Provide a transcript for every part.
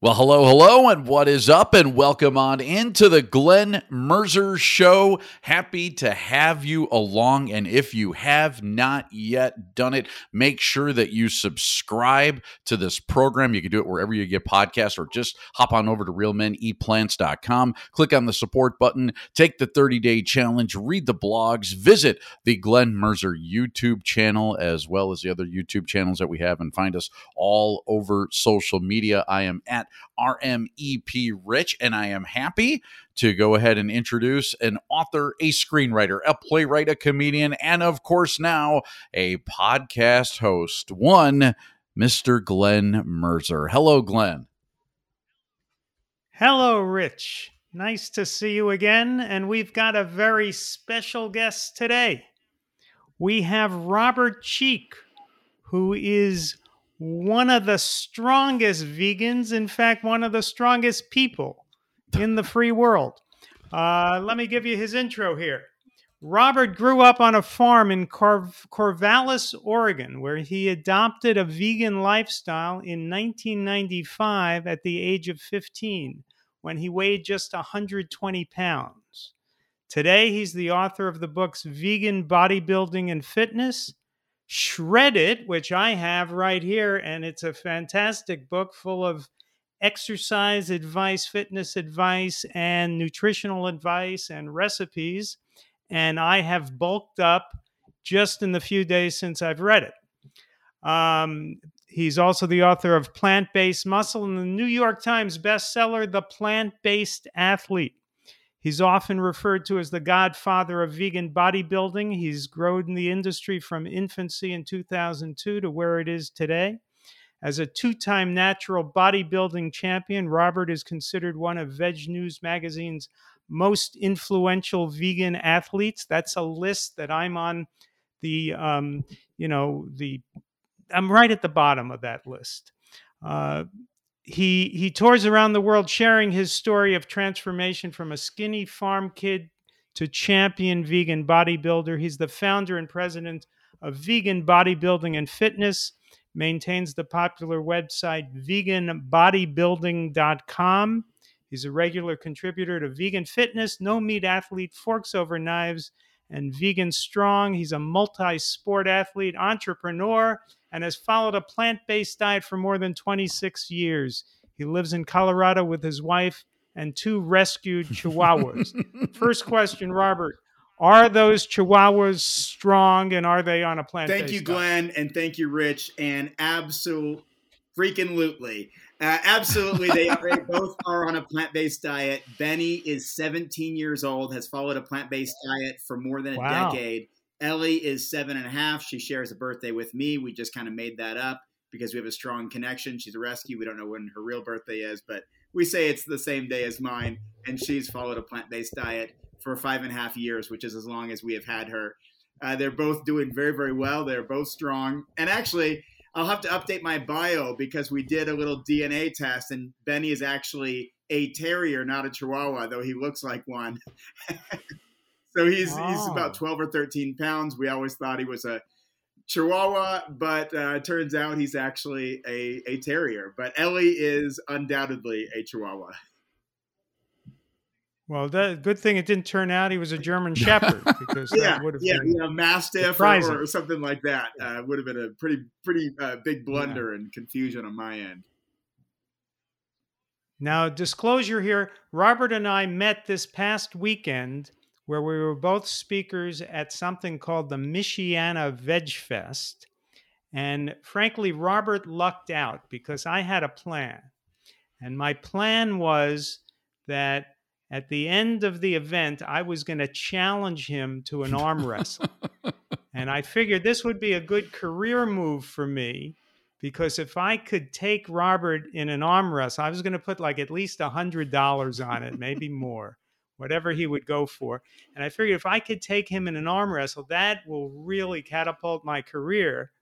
Well, hello, hello, and what is up? And welcome on into the Glenn Merzer Show. Happy to have you along. And if you have not yet done it, make sure that you subscribe to this program. You can do it wherever you get podcasts, or just hop on over to realmeneatplants.com. Click on the support button, take the 30-day challenge, read the blogs, visit the Glenn Merzer YouTube channel, as well as the other YouTube channels that we have, and find us all over social media. I am at RMEP Rich, and I am happy to go ahead and introduce an author, a screenwriter, a playwright, a comedian, and of course now a podcast host, one Mr. Glenn Merzer. Hello, Glenn. Hello, Rich. Nice to see you again, and we've got a very special guest today. We have Robert Cheeke, who is one of the strongest vegans, in fact, one of the strongest people in the free world. Let me give you his intro here. Robert grew up on a farm in Corvallis, Oregon, where he adopted a vegan lifestyle in 1995 at the age of 15, when he weighed just 120 pounds. Today, he's the author of the books Vegan Bodybuilding and Fitness, Shred It, which I have right here, and it's a fantastic book full of exercise advice, fitness advice, and nutritional advice and recipes. And I have bulked up just in the few days since I've read it. He's also the author of Plant-Based Muscle and the New York Times bestseller, The Plant-Based Athlete. He's often referred to as the godfather of vegan bodybuilding. He's grown in the industry from infancy in 2002 to where it is today. As a two-time natural bodybuilding champion, Robert is considered one of Veg News Magazine's most influential vegan athletes. That's a list that I'm on the, I'm right at the bottom of that list. He tours around the world sharing his story of transformation from a skinny farm kid to champion vegan bodybuilder. He's the founder and president of Vegan Bodybuilding and Fitness, maintains the popular website veganbodybuilding.com. He's a regular contributor to Vegan Fitness, No Meat Athlete, Forks Over Knives, and Vegan Strong. He's a multi-sport athlete, entrepreneur, and has followed a plant-based diet for more than 26 years. He lives in Colorado with his wife and two rescued chihuahuas. First question, Robert, are those chihuahuas strong, and are they on a plant-based diet? Thank you, Glenn, and thank you, Rich, and absolutely. Absolutely, they both are on a plant-based diet. Benny is 17 years old, has followed a plant-based diet for more than a decade. Ellie is 7.5. She shares a birthday with me. We just kind of made that up because we have a strong connection. She's a rescue. We don't know when her real birthday is, but we say it's the same day as mine. And she's followed a plant-based diet for 5.5 years, which is as long as we have had her. They're both doing very, very well. They're both strong. And actually, I'll have to update my bio because we did a little DNA test, and Benny is actually a terrier, not a chihuahua, though he looks like one. So he's about 12 or 13 pounds. We always thought he was a chihuahua, but it turns out he's actually a terrier. But Ellie is undoubtedly a chihuahua. Well, good thing it didn't turn out he was a German Shepherd, because that would have been mastiff or something like that. Would have been a pretty big blunder and confusion on my end. Now, disclosure here: Robert and I met this past weekend, where we were both speakers at something called the Michiana VegFest, and frankly, Robert lucked out because I had a plan, and my plan was that at the end of the event, I was going to challenge him to an arm wrestle. And I figured this would be a good career move for me, because if I could take Robert in an arm wrestle, I was going to put like at least $100 on it, maybe more, whatever he would go for. And I figured if I could take him in an arm wrestle, that will really catapult my career,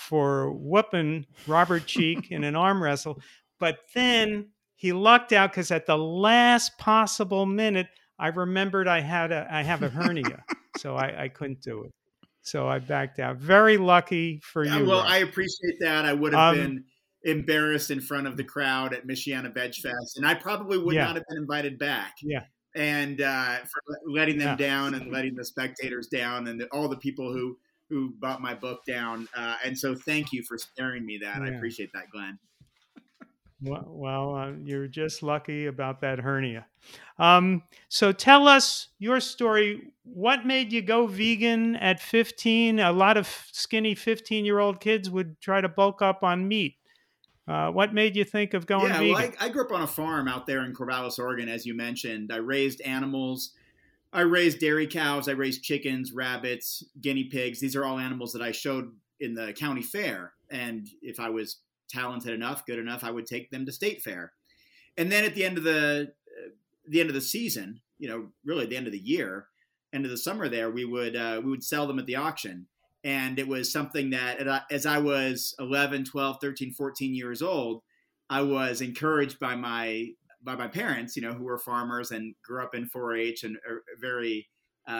for whooping Robert Cheeke in an arm wrestle. But then he lucked out, because at the last possible minute, I remembered I have a hernia, so I couldn't do it. So I backed out. Very lucky for you. Well, Rob. I appreciate that. I would have been embarrassed in front of the crowd at Michiana VegFest, and I probably would not have been invited back. Yeah. And for letting them down and letting the spectators down and all the people who bought my book down. And so thank you for sparing me that. Yeah. I appreciate that, Glenn. Well, you're just lucky about that hernia. So tell us your story. What made you go vegan at 15? A lot of skinny 15-year-old kids would try to bulk up on meat. What made you think of going vegan? Well, I grew up on a farm out there in Corvallis, Oregon, as you mentioned. I raised animals. I raised dairy cows. I raised chickens, rabbits, guinea pigs. These are all animals that I showed in the county fair. And if I was talented enough, good enough, I would take them to state fair. And then at the end of the season, really the end of the year, end of the summer there, we would sell them at the auction. And it was something that as I was 11, 12, 13, 14 years old, I was encouraged by my parents, who were farmers and grew up in 4-H and are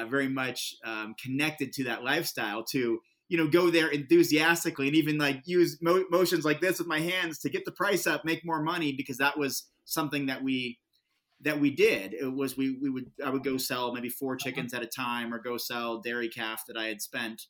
very much connected to that lifestyle to, go there enthusiastically and even like use motions like this with my hands to get the price up, make more money, because that was something that we did. It was, I would go sell maybe 4 chickens at a time or go sell dairy calf that I had spent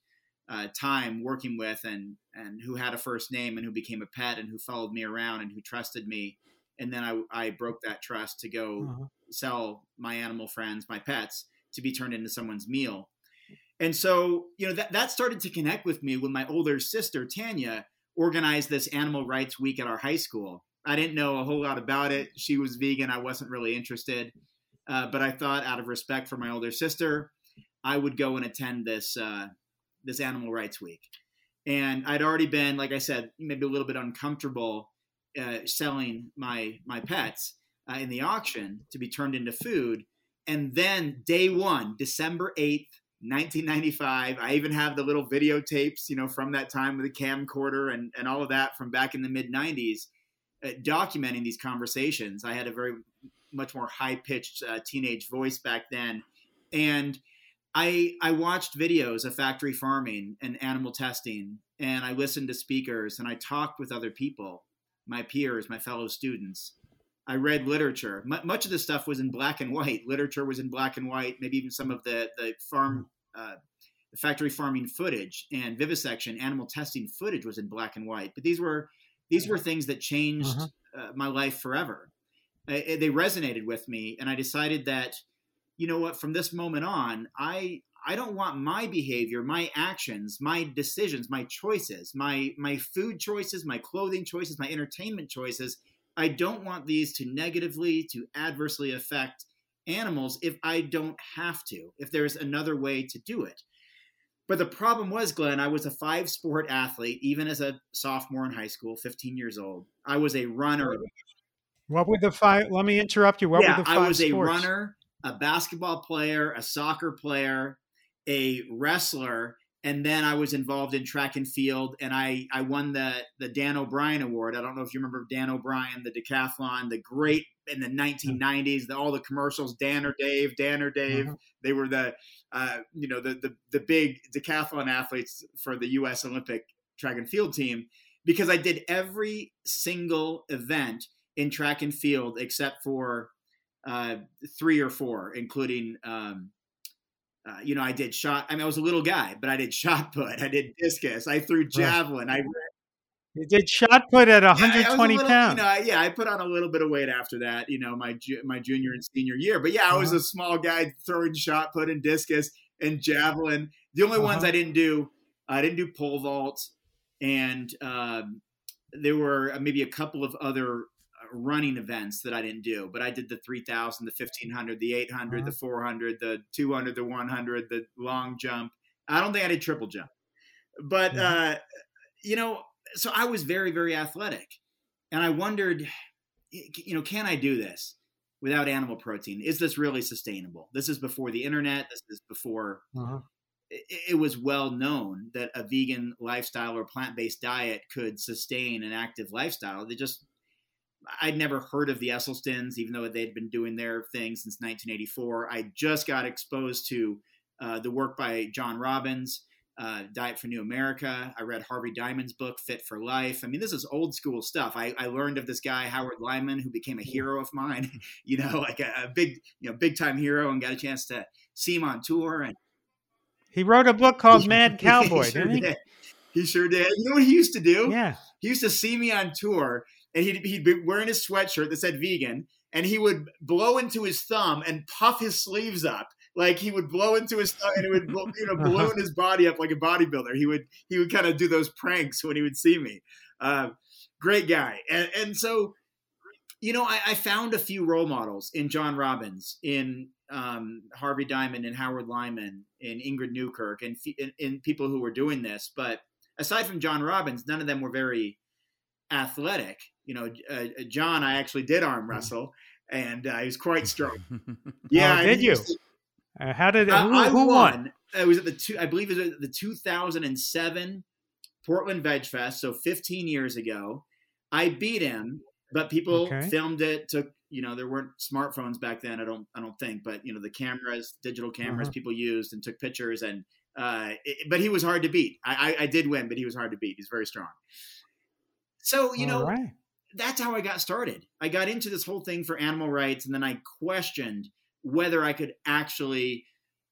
time working with and who had a first name and who became a pet and who followed me around and who trusted me. And then I broke that trust to go sell my animal friends, my pets, to be turned into someone's meal. And so, that started to connect with me when my older sister, Tanya, organized this animal rights week at our high school. I didn't know a whole lot about it. She was vegan. I wasn't really interested. But I thought out of respect for my older sister, I would go and attend this animal rights week. And I'd already been, like I said, maybe a little bit uncomfortable selling my pets in the auction to be turned into food. And then day one, December 8th, 1995, I even have the little videotapes, from that time with a camcorder and all of that from back in the mid 90s, documenting these conversations. I had a very much more high-pitched teenage voice back then. And I watched videos of factory farming and animal testing, and I listened to speakers, and I talked with other people, my peers, my fellow students. I read literature. Much of the stuff was in black and white. Literature was in black and white, maybe even some of the farm, factory farming footage and vivisection, animal testing footage was in black and white. But these were things that changed my life forever. They resonated with me, and I decided that, you know what, from this moment on, I don't want my behavior, my actions, my decisions, my choices, my food choices, my clothing choices, my entertainment choices. I don't want these to negatively, to adversely affect animals if I don't have to, if there's another way to do it. But the problem was, Glenn, I was a 5-sport athlete, even as a sophomore in high school, 15 years old. I was a runner. What were the 5? Let me interrupt you. What were the 5 I was sports? A runner, a basketball player, a soccer player, a wrestler, and then I was involved in track and field, and I won the Dan O'Brien Award. I don't know if you remember Dan O'Brien, the decathlon, the great in the 1990s, all the commercials, Dan or Dave. They were the big decathlon athletes for the U.S. Olympic track and field team, because I did every single event in track and field except for 3 or 4, including, I did shot. I was a little guy, but I did shot put. I did discus. I threw javelin. You did shot put at 120 pounds. I put on a little bit of weight after that, my junior and senior year. But I was a small guy throwing shot put and discus and javelin. The only ones I didn't do pole vault. And there were maybe a couple of other running events that I didn't do, but I did the 3,000, the 1,500, the 800, the 400, the 200, the 100, the long jump. I don't think I did triple jump, but so I was very, very athletic, and I wondered, can I do this without animal protein? Is this really sustainable? This is before the internet. This is before it was well known that a vegan lifestyle or plant-based diet could sustain an active lifestyle. I'd never heard of the Esselstyns, even though they'd been doing their thing since 1984. I just got exposed to the work by John Robbins Diet for New America. I read Harvey Diamond's book, Fit for Life. I mean, this is old school stuff. I learned of this guy, Howard Lyman, who became a hero of mine, you know, like a big, you know, big time hero, and got a chance to see him on tour. And he wrote a book called Mad Cowboy, didn't he? He sure did. You know what he used to do? Yeah. He used to see me on tour, and he'd be wearing his sweatshirt that said vegan, and he would blow into his thumb and puff his sleeves up. Like he would blow into his thumb, and it would, you know, balloon his body up like a bodybuilder. He would kind of do those pranks when he would see me. Great guy. And so, you know, I found a few role models in John Robbins, in Harvey Diamond, and Howard Lyman, and Ingrid Newkirk, and in people who were doing this. But aside from John Robbins, none of them were very athletic. You know, John, I actually did arm wrestle, and he was quite strong. Yeah, did you? Who won? It was at the 2007 Portland VegFest, so 15 years ago. I beat him, but people filmed it. Took, you know, there weren't smartphones back then, I don't think, but you know, the cameras, digital cameras, people used and took pictures. And but he was hard to beat. I did win, but he was hard to beat. He's very strong. So you know, that's how I got started. I got into this whole thing for animal rights, and then I questioned whether I could actually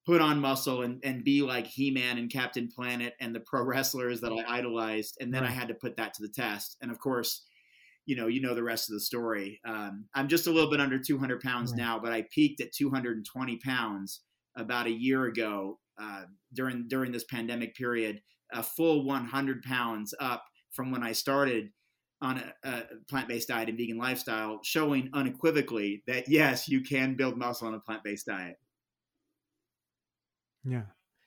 put on muscle and be like He-Man and Captain Planet and the pro wrestlers that I idolized. And then I had to put that to the test. And of course, you know the rest of the story. I'm just a little bit under 200 pounds now, but I peaked at 220 pounds about a year ago during this pandemic period, a full 100 pounds up from when I started on a plant-based diet and vegan lifestyle, showing unequivocally that, yes, you can build muscle on a plant-based diet. Yeah.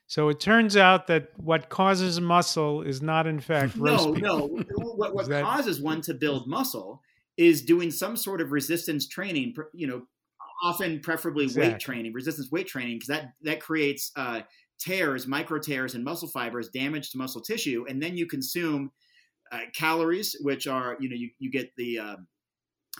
So it turns out that what causes muscle is not, in fact, roast beef. No. What causes one to build muscle is doing some sort of resistance training, you know, often preferably weight training, resistance weight training, because that creates tears, micro tears in muscle fibers, damage to muscle tissue, and then you consume calories, which are, you know, you get the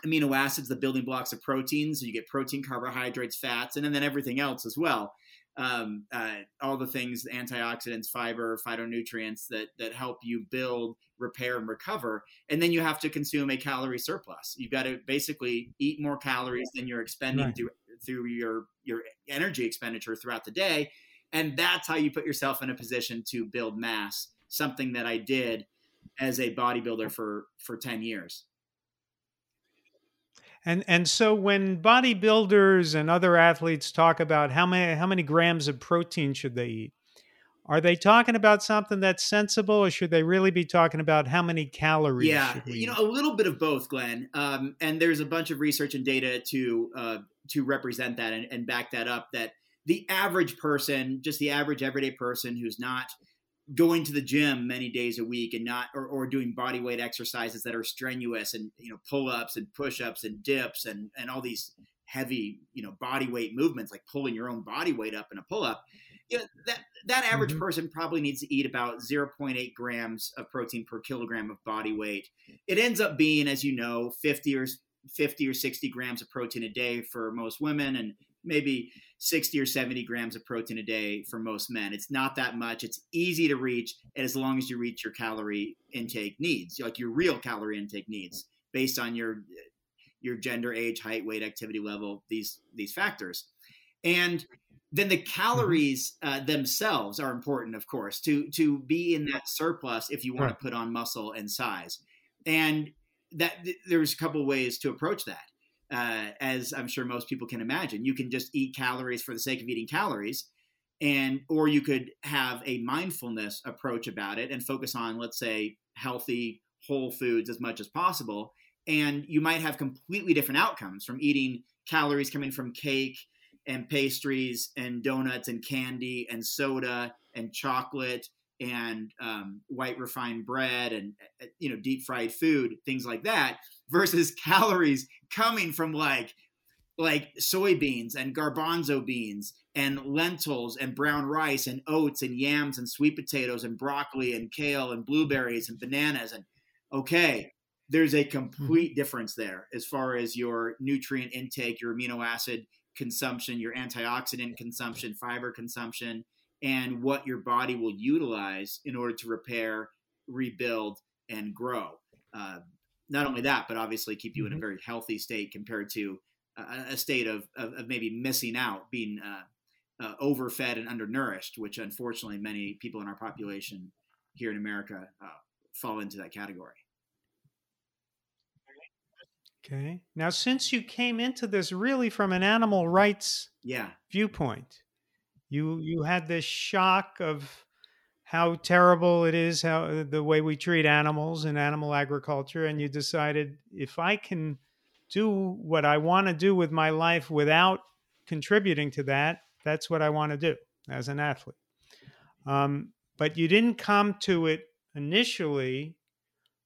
amino acids, the building blocks of proteins. So you get protein, carbohydrates, fats, and then everything else as well. All the things, antioxidants, fiber, phytonutrients that help you build, repair, and recover. And then you have to consume a calorie surplus. You've got to basically eat more calories than you're expending through your energy expenditure throughout the day. And that's how you put yourself in a position to build mass, something that I did as a bodybuilder for 10 years. And so when bodybuilders and other athletes talk about how many grams of protein should they eat, are they talking about something that's sensible, or should they really be talking about how many calories? Yeah, you know, a little bit of both, Glenn. And there's a bunch of research and data to represent that and back that up, that the average person, just the average everyday person who's not going to the gym many days a week and not, or doing body weight exercises that are strenuous and, you know, pull-ups and push-ups and dips and all these heavy, you know, body weight movements, like pulling your own body weight up in a pull-up, you know, that average person probably needs to eat about 0.8 grams of protein per kilogram of body weight. It ends up being, as you know, 50 or 60 grams of protein a day for most women, and maybe 60 or 70 grams of protein a day for most men. It's not that much. It's easy to reach, and as long as you reach your calorie intake needs, like your real calorie intake needs, based on your gender, age, height, weight, activity level, these factors. And then the calories themselves are important, of course, to be in that surplus if you want to put on muscle and size. And that there's a couple ways to approach that. As I'm sure most people can imagine, you can just eat calories for the sake of eating calories, or you could have a mindfulness approach about it and focus on, let's say, healthy whole foods as much as possible. And you might have completely different outcomes from eating calories coming from cake and pastries and donuts and candy and soda and chocolate and white refined bread and, you know, deep fried food, things like that, versus calories coming from like soybeans and garbanzo beans and lentils and brown rice and oats and yams and sweet potatoes and broccoli and kale and blueberries and bananas. And there's a complete difference there as far as your nutrient intake, your amino acid consumption, your antioxidant consumption, fiber consumption, and what your body will utilize in order to repair, rebuild, and grow. Not only that, but obviously keep you in a very healthy state compared to a state of maybe missing out, being overfed and undernourished, which unfortunately many people in our population here in America fall into that category. Okay. Now, since you came into this really from an animal rights viewpoint, you had this shock of how terrible it is, how the way we treat animals and animal agriculture, and you decided, if I can do what I want to do with my life without contributing to that, that's what I want to do as an athlete. But you didn't come to it initially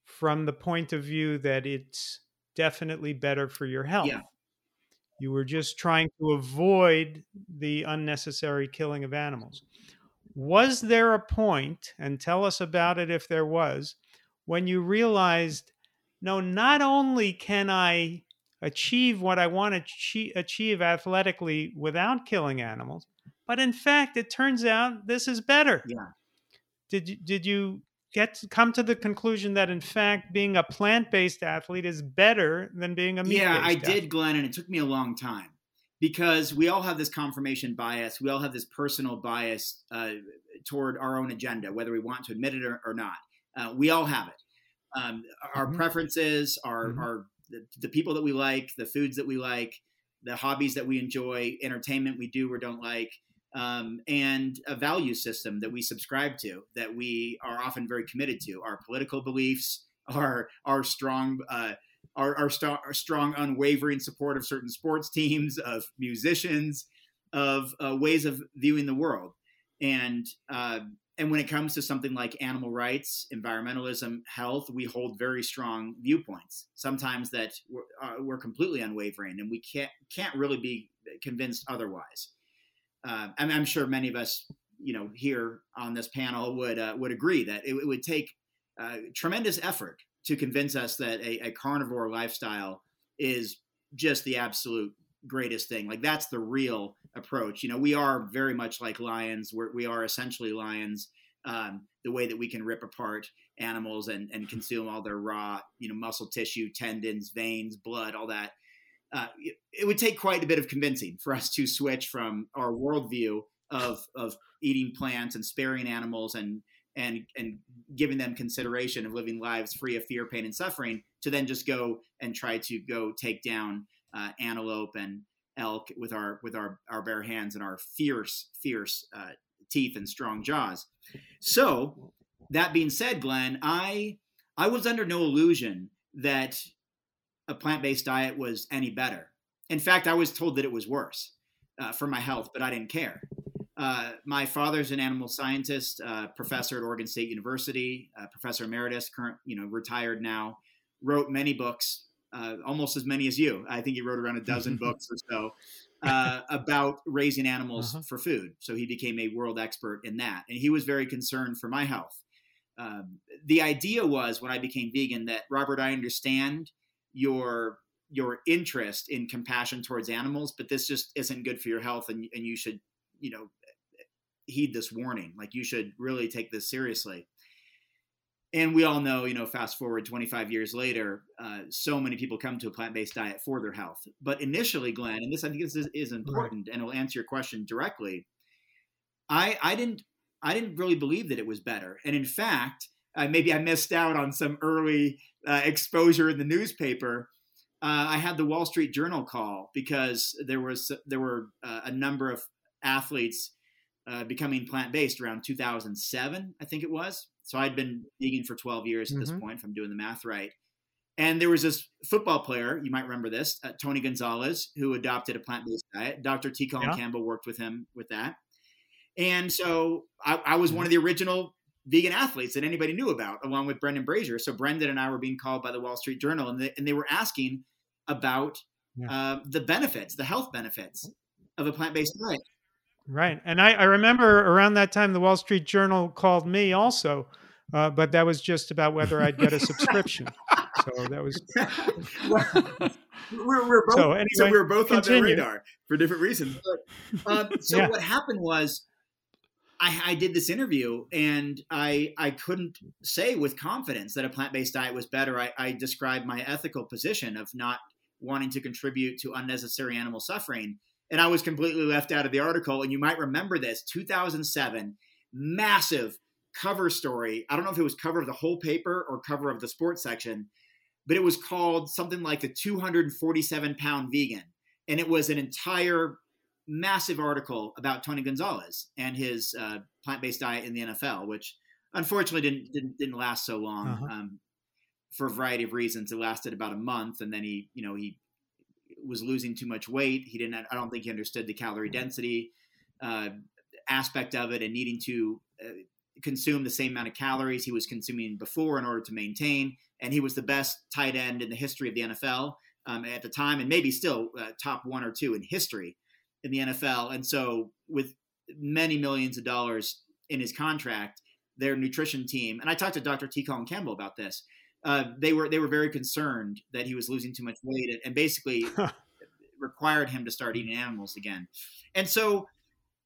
from the point of view that it's definitely better for your health. Yeah. You were just trying to avoid the unnecessary killing of animals. Was there a point, and tell us about it if there was, when you realized, no, not only can I achieve what I want to achieve athletically without killing animals, but in fact, it turns out this is better. Yeah. Did you come to the conclusion that, in fact, being a plant-based athlete is better than being a meat-based athlete? Yeah, I did, Glenn, and it took me a long time because we all have this confirmation bias. We all have this personal bias toward our own agenda, whether we want to admit it or not. We all have it. Our preferences, the people that we like, the foods that we like, the hobbies that we enjoy, entertainment we do or don't like. And a value system that we subscribe to, that we are often very committed to, our political beliefs, our strong, unwavering support of certain sports teams, of musicians, of ways of viewing the world. And when it comes to something like animal rights, environmentalism, health, we hold very strong viewpoints, sometimes that we're completely unwavering, and we can't really be convinced otherwise. I'm sure many of us, here on this panel would agree that it would take tremendous effort to convince us that a carnivore lifestyle is just the absolute greatest thing. Like, that's the real approach. We are very much like lions. We are essentially lions, the way that we can rip apart animals and consume all their raw, muscle tissue, tendons, veins, blood, all that. It would take quite a bit of convincing for us to switch from our worldview of eating plants and sparing animals and giving them consideration of living lives free of fear, pain, and suffering, to then just go and try to take down antelope and elk with our bare hands and our fierce teeth and strong jaws. So that being said, Glenn, I was under no illusion that a plant-based diet was any better. In fact, I was told that it was worse for my health, but I didn't care. My father's an animal scientist, professor at Oregon State University, professor emeritus, current, retired now, wrote many books, almost as many as you. I think he wrote around a dozen books or so about raising animals for food. So he became a world expert in that. And he was very concerned for my health. The idea was, when I became vegan, that, Robert, I understand your interest in compassion towards animals, but this just isn't good for your health. And you should, heed this warning. Like, you should really take this seriously. And we all know, fast forward 25 years later, so many people come to a plant-based diet for their health. But initially, Glenn, and this, I think this is important, and it'll answer your question directly. I didn't really believe that it was better. And in fact, maybe I missed out on some early exposure in the newspaper. I had the Wall Street Journal call because there were a number of athletes becoming plant-based around 2007, I think it was. So I'd been vegan for 12 years at this point, if I'm doing the math right. And there was this football player, you might remember this, Tony Gonzalez, who adopted a plant-based diet. Dr. T. Colin Campbell worked with him with that. And so I was one of the original vegan athletes that anybody knew about, along with Brendan Brazier. So Brendan and I were being called by the Wall Street Journal, and they were asking about the benefits, the health benefits of a plant-based diet. Right. And I remember around that time, the Wall Street Journal called me also, but that was just about whether I'd get a subscription. So that was... we were both on their radar for different reasons. What happened was, I did this interview and I couldn't say with confidence that a plant-based diet was better. I described my ethical position of not wanting to contribute to unnecessary animal suffering. And I was completely left out of the article. And you might remember this, 2007, massive cover story. I don't know if it was cover of the whole paper or cover of the sports section, but it was called something like the 247-pound vegan. And it was an entire massive article about Tony Gonzalez and his plant-based diet in the NFL, which unfortunately didn't last so long for a variety of reasons. It lasted about a month, and then he was losing too much weight. He didn't. I don't think he understood the calorie density aspect of it and needing to consume the same amount of calories he was consuming before in order to maintain. And he was the best tight end in the history of the NFL at the time, and maybe still top one or two in history in the NFL. And so with many millions of dollars in his contract, their nutrition team, and I talked to Dr. T. Colin Campbell about this, they were very concerned that he was losing too much weight and basically required him to start eating animals again. And so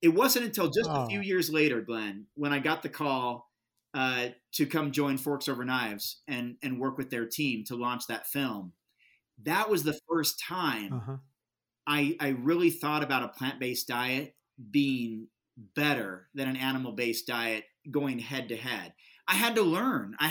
it wasn't until just a few years later, Glenn, when I got the call to come join Forks Over Knives and work with their team to launch that film. That was the first time I really thought about a plant-based diet being better than an animal-based diet going head to head. I had to learn, I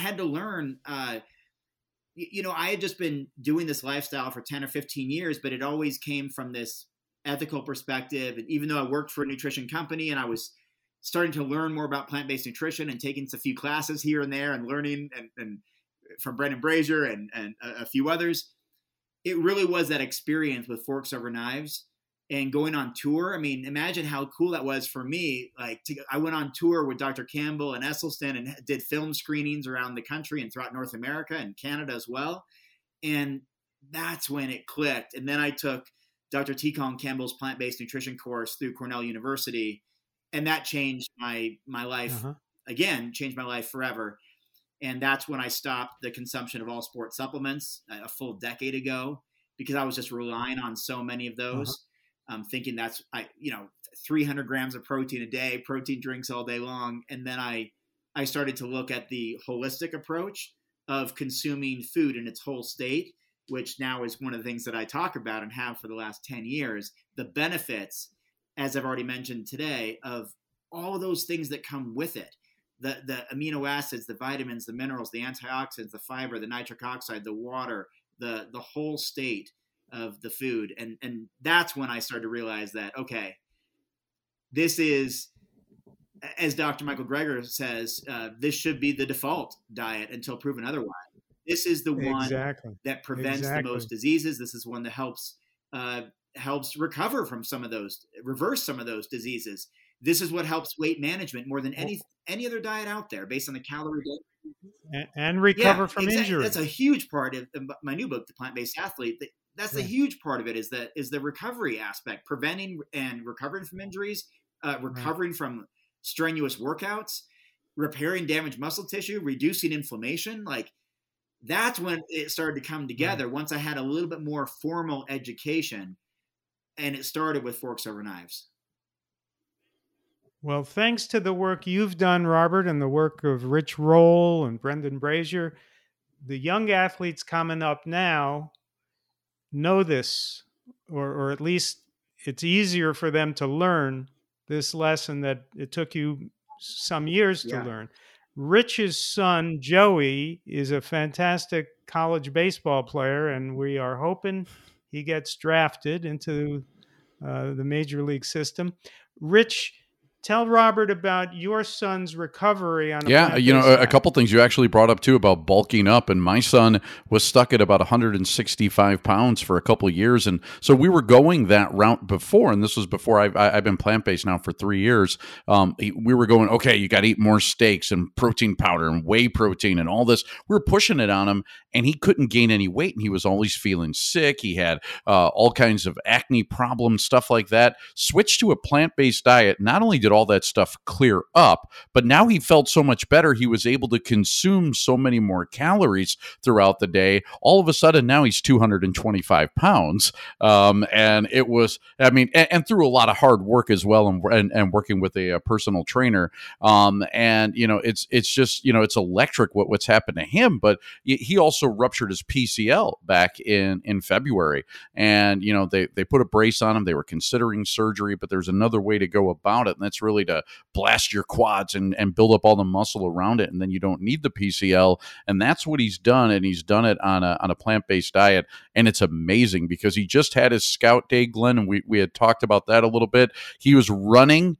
had just been doing this lifestyle for 10 or 15 years, but it always came from this ethical perspective. And even though I worked for a nutrition company and I was starting to learn more about plant-based nutrition and taking a few classes here and there and learning and from Brendan Brazier and a few others, it really was that experience with Forks Over Knives and going on tour. I mean, imagine how cool that was for me. I went on tour with Dr. Campbell and Esselstyn and did film screenings around the country and throughout North America and Canada as well. And that's when it clicked. And then I took Dr. T. Colin Campbell's plant-based nutrition course through Cornell University. And that changed my life again, changed my life forever. And that's when I stopped the consumption of all sport supplements a full decade ago, because I was just relying on so many of those, thinking that's 300 grams of protein a day, protein drinks all day long. And then I started to look at the holistic approach of consuming food in its whole state, which now is one of the things that I talk about and have for the last 10 years, the benefits, as I've already mentioned today, of all of those things that come with it. The amino acids, the vitamins, the minerals, the antioxidants, the fiber, the nitric oxide, the water, the whole state of the food. And that's when I started to realize that, okay, this is, as Dr. Michael Greger says, this should be the default diet until proven otherwise. This is the one that prevents the most diseases. This is one that helps recover from some of those, reverse some of those diseases. This is what helps weight management more than any other diet out there, based on the calorie and recover from injury. That's a huge part of my new book, The Plant-Based Athlete. That's the huge part of it is the recovery aspect, preventing and recovering from injuries, recovering from strenuous workouts, repairing damaged muscle tissue, reducing inflammation. Like, that's when it started to come together. Once I had a little bit more formal education, and it started with Forks Over Knives. Well, thanks to the work you've done, Robert, and the work of Rich Roll and Brendan Brazier, the young athletes coming up now know this, or at least it's easier for them to learn this lesson that it took you some years to learn. Rich's son, Joey, is a fantastic college baseball player, and we are hoping he gets drafted into the major league system. Rich, tell Robert about your son's recovery on a plant-based diet. A couple things you actually brought up too about bulking up, and my son was stuck at about 165 pounds for a couple of years, and so we were going that route before, and this was before I've been plant-based now for 3 years. We were going, okay, you got to eat more steaks and protein powder and whey protein and all this. We were pushing it on him, and he couldn't gain any weight, and he was always feeling sick. He had all kinds of acne problems, stuff like that. Switched to a plant-based diet. Not only did all that stuff clear up. But now he felt so much better. He was able to consume so many more calories throughout the day. All of a sudden, now he's 225 pounds. And it was, I mean, and through a lot of hard work as well, and working with a personal trainer. And, you know, it's just, you know, it's electric what's happened to him. But he also ruptured his PCL back in February. And, you know, they put a brace on him. They were considering surgery, but there's another way to go about it. And that's really to blast your quads and build up all the muscle around it. And then you don't need the PCL. And that's what he's done. And he's done it on a plant-based diet. And it's amazing because he just had his scout day, Glenn. And we had talked about that a little bit. He was running.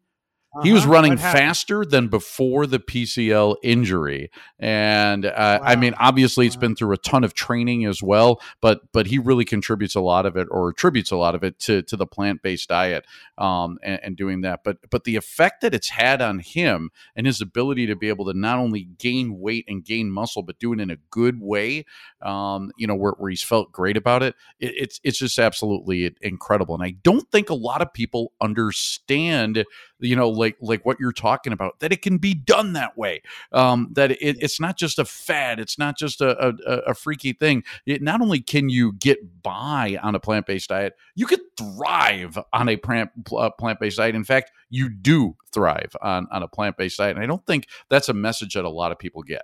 He was running faster than before the PCL injury. And wow. I mean, obviously it's been through a ton of training as well, but he really contributes a lot of it, or attributes a lot of it to the plant-based diet, and doing that. But the effect that it's had on him and his ability to be able to not only gain weight and gain muscle, but do it in a good way, you know, where he's felt great about it. It's just absolutely incredible. And I don't think a lot of people understand, you know, like what you're talking about, that it can be done that way, that it's not just a fad. It's not just a freaky thing. It not only can you get by on a plant-based diet, you could thrive on a plant-based diet. In fact, you do thrive on a plant-based diet. And I don't think that's a message that a lot of people get.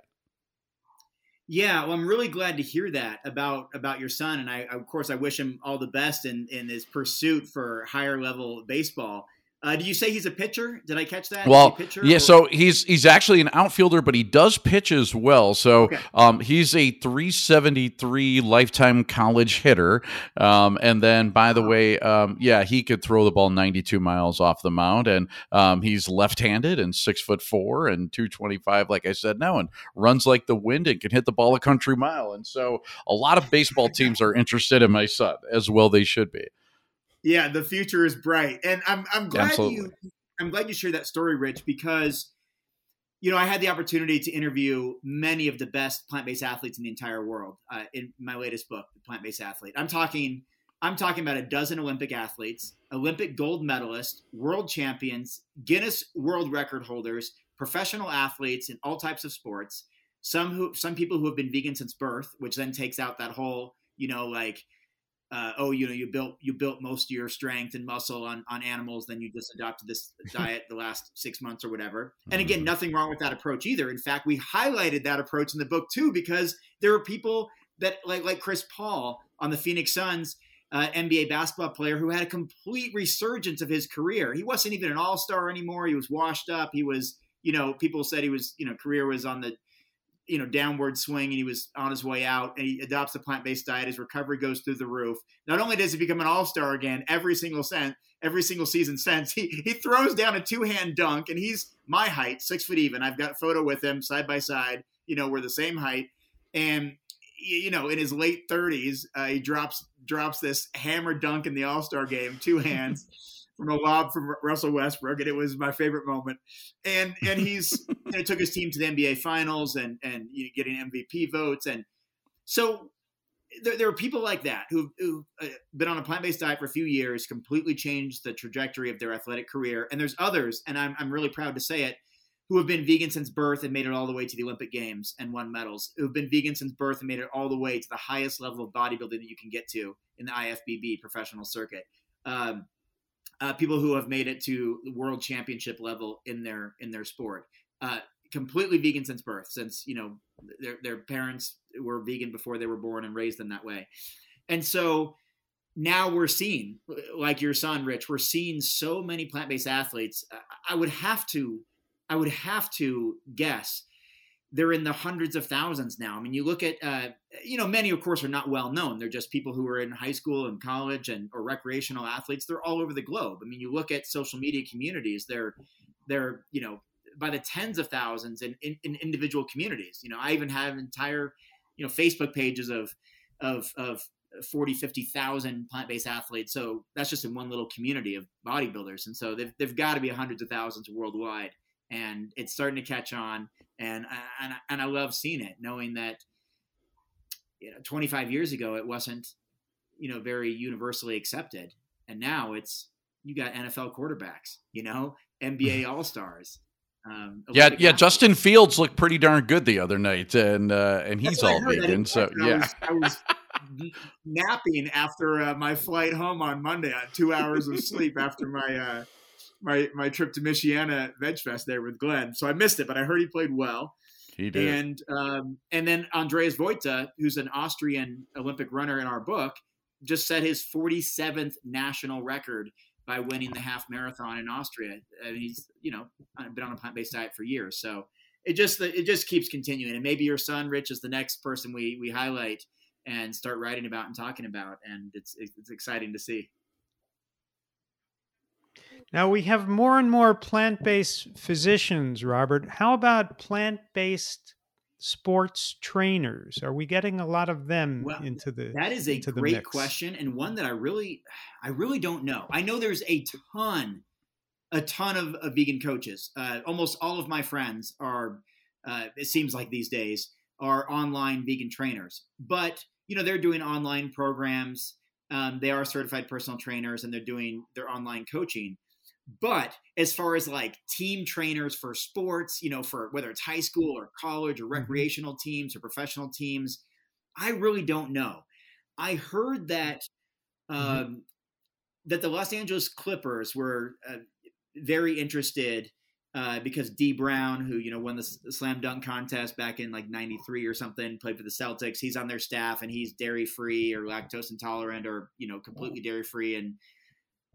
Yeah, well, I'm really glad to hear that about your son. And I, of course, I wish him all the best in his pursuit for higher level baseball. Did you say he's a pitcher? Did I catch that? Well, yeah. So he's actually an outfielder, but he does pitch as well. So okay. He's a 373 lifetime college hitter. And then, by the way, yeah, he could throw the ball 92 miles off the mound, and he's left-handed and 6'4" and 225, like I said now, and runs like the wind and can hit the ball a country mile. And so, a lot of baseball teams are interested in my son, as well they should be. Yeah, the future is bright, and I'm glad you shared that story, Rich, because you know I had the opportunity to interview many of the best plant-based athletes in the entire world in my latest book, The Plant-Based Athlete. I'm talking about a dozen Olympic athletes, Olympic gold medalists, world champions, Guinness World Record holders, professional athletes in all types of sports. Some people who have been vegan since birth, which then takes out that whole, you know, like. You built most of your strength and muscle on animals. Then you just adopted this diet the last 6 months or whatever. And again, nothing wrong with that approach either. In fact, we highlighted that approach in the book too, because there are people that like Chris Paul on the Phoenix Suns, NBA basketball player who had a complete resurgence of his career. He wasn't even an all-star anymore. He was washed up. He was, you know, people said he was, you know, career was on the, you know, downward swing, and he was on his way out, and he adopts a plant-based diet. His recovery goes through the roof. Not only does he become an all-star again, every single season since, he throws down a two-hand dunk, and he's my height, 6 foot even. I've got a photo with him side by side, you know, we're the same height. And, you know, in his late 30s, he drops this hammer dunk in the all-star game, two hands from a lob from Russell Westbrook. And it was my favorite moment. And he's, and it took his team to the NBA finals and you know, getting MVP votes. And so there are people like that who've been on a plant-based diet for a few years, completely changed the trajectory of their athletic career. And there's others, and I'm really proud to say it, who have been vegan since birth and made it all the way to the Olympic Games and won medals, who've been vegan since birth and made it all the way to the highest level of bodybuilding that you can get to in the IFBB professional circuit. People who have made it to the world championship level in their sport, completely vegan since birth, since, you know, their parents were vegan before they were born and raised them that way. And so now we're seeing, like your son, Rich, we're seeing so many plant-based athletes. I would have to guess they're in the hundreds of thousands now. I mean, you look at, you know, many, of course, are not well known. They're just people who are in high school and college or recreational athletes. They're all over the globe. I mean, you look at social media communities, they're you know, by the tens of thousands in individual communities. You know, I even have entire, you know, Facebook pages of 40, 50,000 plant-based athletes. So that's just in one little community of bodybuilders. And so they've got to be hundreds of thousands worldwide. And it's starting to catch on, and I love seeing it, knowing that, you know, 25 years ago it wasn't, you know, very universally accepted, and now it's you got NFL quarterbacks, you know, NBA all-stars. Yeah, Justin Fields looked pretty darn good the other night, and he's all vegan. So yeah, I was napping after my flight home on Monday on 2 hours of sleep after my my trip to Michiana VegFest there with Glenn. So I missed it, but I heard he played well. He did. And then Andreas Voita, who's an Austrian Olympic runner in our book, just set his 47th national record by winning the half marathon in Austria. I mean, he's, you know, been on a plant-based diet for years. So it just keeps continuing. And maybe your son, Rich, is the next person we highlight and start writing about and talking about. And it's exciting to see. Now we have more and more plant-based physicians, Robert. How about plant-based sports trainers? Are we getting a lot of them into the mix? That is a great question, and one that I really don't know. I know there's a ton of vegan coaches. Almost all of my friends are, it seems like these days, are online vegan trainers. But, you know, they're doing online programs. They are certified personal trainers, and they're doing their online coaching. But as far as like team trainers for sports, you know, for whether it's high school or college or recreational teams or professional teams, I really don't know. I heard that that the Los Angeles Clippers were very interested because D. Brown, who, you know, won the slam dunk contest back in like 93 or something, played for the Celtics. He's on their staff and he's dairy free or lactose intolerant or, you know, completely dairy free and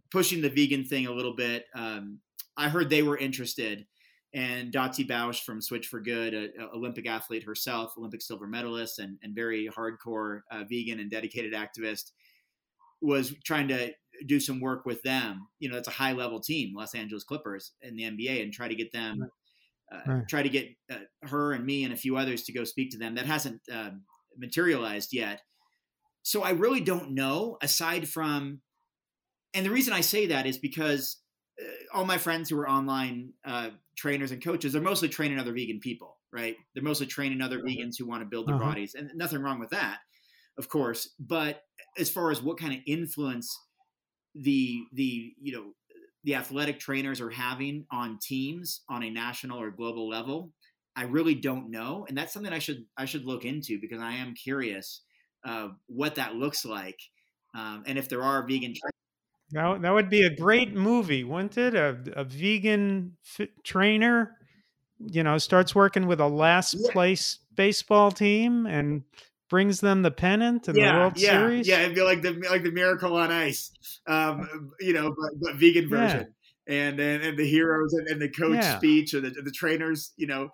pushing the vegan thing a little bit. I heard they were interested, and Dottie Bausch from Switch for Good, an Olympic athlete herself, Olympic silver medalist and very hardcore vegan and dedicated activist, was trying to do some work with them. You know, it's a high level team, Los Angeles Clippers in the NBA, and try to get them, try to get her and me and a few others to go speak to them. That hasn't materialized yet. So I really don't know, aside from, and the reason I say that is because all my friends who are online trainers and coaches, they're mostly training other vegan people, right? They're mostly training other vegans who want to build their bodies, and nothing wrong with that, of course. But as far as what kind of influence the you know, the athletic trainers are having on teams on a national or global level, I really don't know. And that's something I should look into, because I am curious what that looks like, and if there are vegan trainers. Now, that would be a great movie, wouldn't it? A vegan trainer, you know, starts working with a last place baseball team and brings them the pennant and the World Series. Yeah, it'd be like the Miracle on Ice, you know, but vegan version. And the heroes and the coach speech, or the trainer's, you know,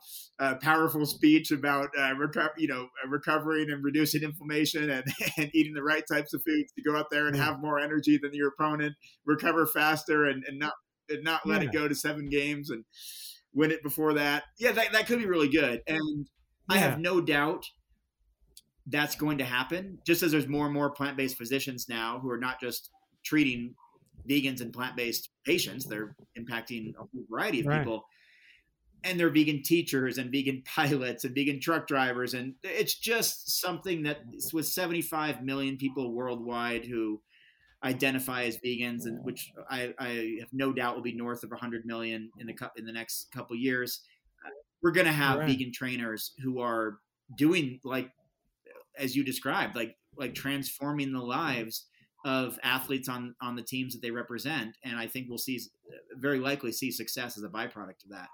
powerful speech about recovering and reducing inflammation and eating the right types of foods to go out there and have more energy than your opponent, recover faster, and not let it go to 7 games and win it before that. Yeah, that could be really good, and I have no doubt that's going to happen. Just as there's more and more plant-based physicians now who are not just treating vegans and plant-based patients, they're impacting a whole variety of people, and they're vegan teachers and vegan pilots and vegan truck drivers. And it's just something that, with 75 million people worldwide who identify as vegans, and which I have no doubt will be north of 100 million in the next couple of years, we're going to have vegan trainers who are doing, like, as you described, like transforming the lives of athletes on the teams that they represent. And I think we'll very likely see success as a byproduct of that.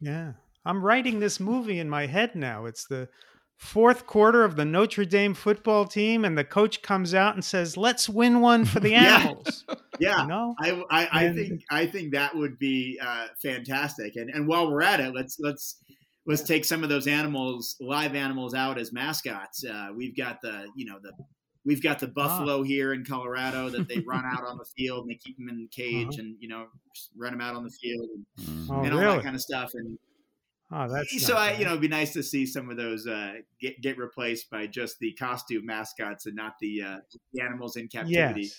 Yeah. I'm writing this movie in my head now. It's the fourth quarter of the Notre Dame football team, and the coach comes out and says, "Let's win one for the animals." Yeah. You know? I think that would be fantastic. And while we're at it, let's take some of those animals, live animals, out as mascots. We've got the buffalo here in Colorado that they run out on the field, and they keep them in the cage and, you know, run them out on the field and all that kind of stuff. And it'd be nice to see some of those get replaced by just the costume mascots and not the animals in captivity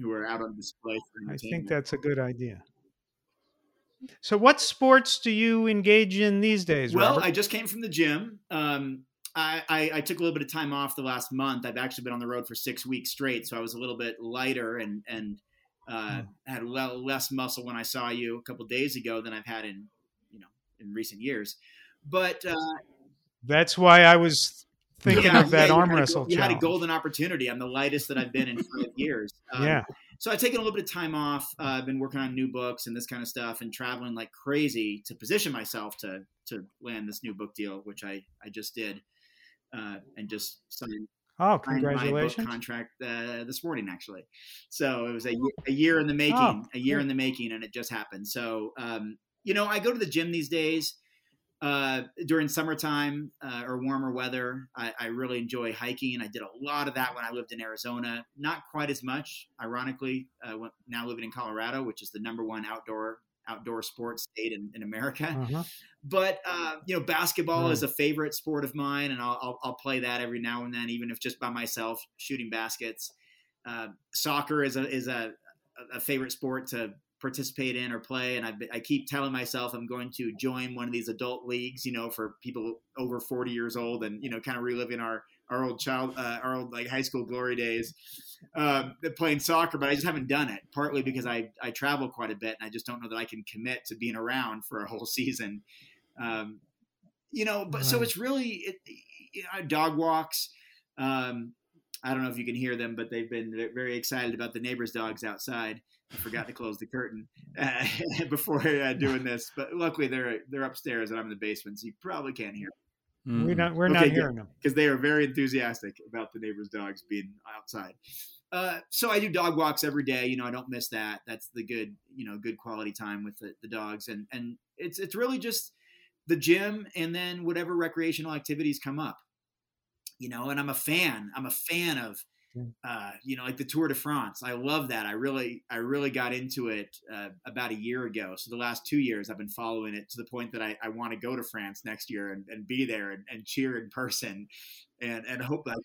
who are out on display for entertainment. I think that's a good idea. So what sports do you engage in these days, Robert? Well, I just came from the gym. I took a little bit of time off the last month. I've actually been on the road for 6 weeks straight. So I was a little bit lighter and had less muscle when I saw you a couple of days ago than I've had in recent years. But that's why I was thinking of that arm wrestle challenge. You had a golden opportunity. I'm the lightest that I've been in 5 years. So I've taken a little bit of time off. I've been working on new books and this kind of stuff and traveling like crazy to position myself to land this new book deal, which I just did. And just signed my book contract this morning, actually. So it was a year in the making, in the making, and it just happened. So, I go to the gym these days during summertime or warmer weather. I really enjoy hiking. I did a lot of that when I lived in Arizona. Not quite as much, ironically, now living in Colorado, which is the number one outdoor sports state in America. But, basketball is a favorite sport of mine, and I'll play that every now and then, even if just by myself shooting baskets. Soccer is a favorite sport to participate in or play. And I keep telling myself I'm going to join one of these adult leagues, for people over 40 years old and, kind of reliving our old high school glory days, playing soccer, but I just haven't done it, partly because I travel quite a bit and I just don't know that I can commit to being around for a whole season. So it's really, dog walks. I don't know if you can hear them, but they've been very excited about the neighbor's dogs outside. I forgot to close the curtain before doing this, but luckily they're upstairs and I'm in the basement, so you probably can't hear them. We're not hearing them because they are very enthusiastic about the neighbor's dogs being outside. So I do dog walks every day. I don't miss that. That's the good, good quality time with the dogs. And it's really just the gym and then whatever recreational activities come up, and I'm a fan of, like the Tour de France. I love that. I really got into it about a year ago. So the last 2 years I've been following it to the point that I want to go to France next year and be there and cheer in person and hope that.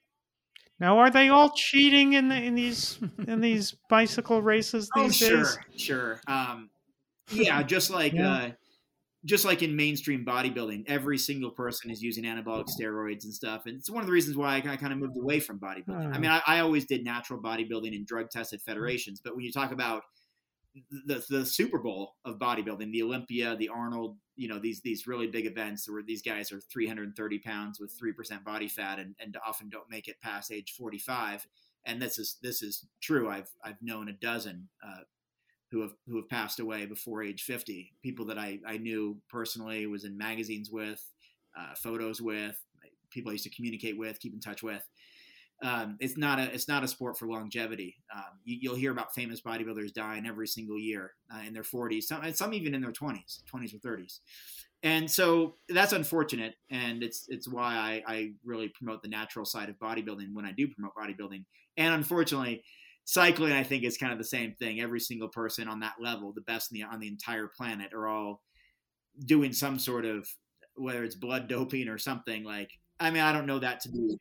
Now, are they all cheating in these bicycle races these days? Sure. Just like in mainstream bodybuilding, every single person is using anabolic steroids and stuff. And it's one of the reasons why I kind of moved away from bodybuilding. I always did natural bodybuilding and drug tested federations. But when you talk about the Super Bowl of bodybuilding, the Olympia, the Arnold, these really big events where these guys are 330 pounds with 3% body fat and often don't make it past age 45. And this is true. I've known a dozen, who have passed away before age 50, people that I knew personally, was in magazines with, photos with, people I used to communicate with, keep in touch with. It's not a sport for longevity. You'll hear about famous bodybuilders dying every single year in their 40s, some even in their 20s or 30s. And so that's unfortunate. And it's why I really promote the natural side of bodybuilding when I do promote bodybuilding. And unfortunately, cycling, I think, is kind of the same thing. Every single person on that level, the best on the entire planet, are all doing some sort of, whether it's blood doping or something. I don't know that to be.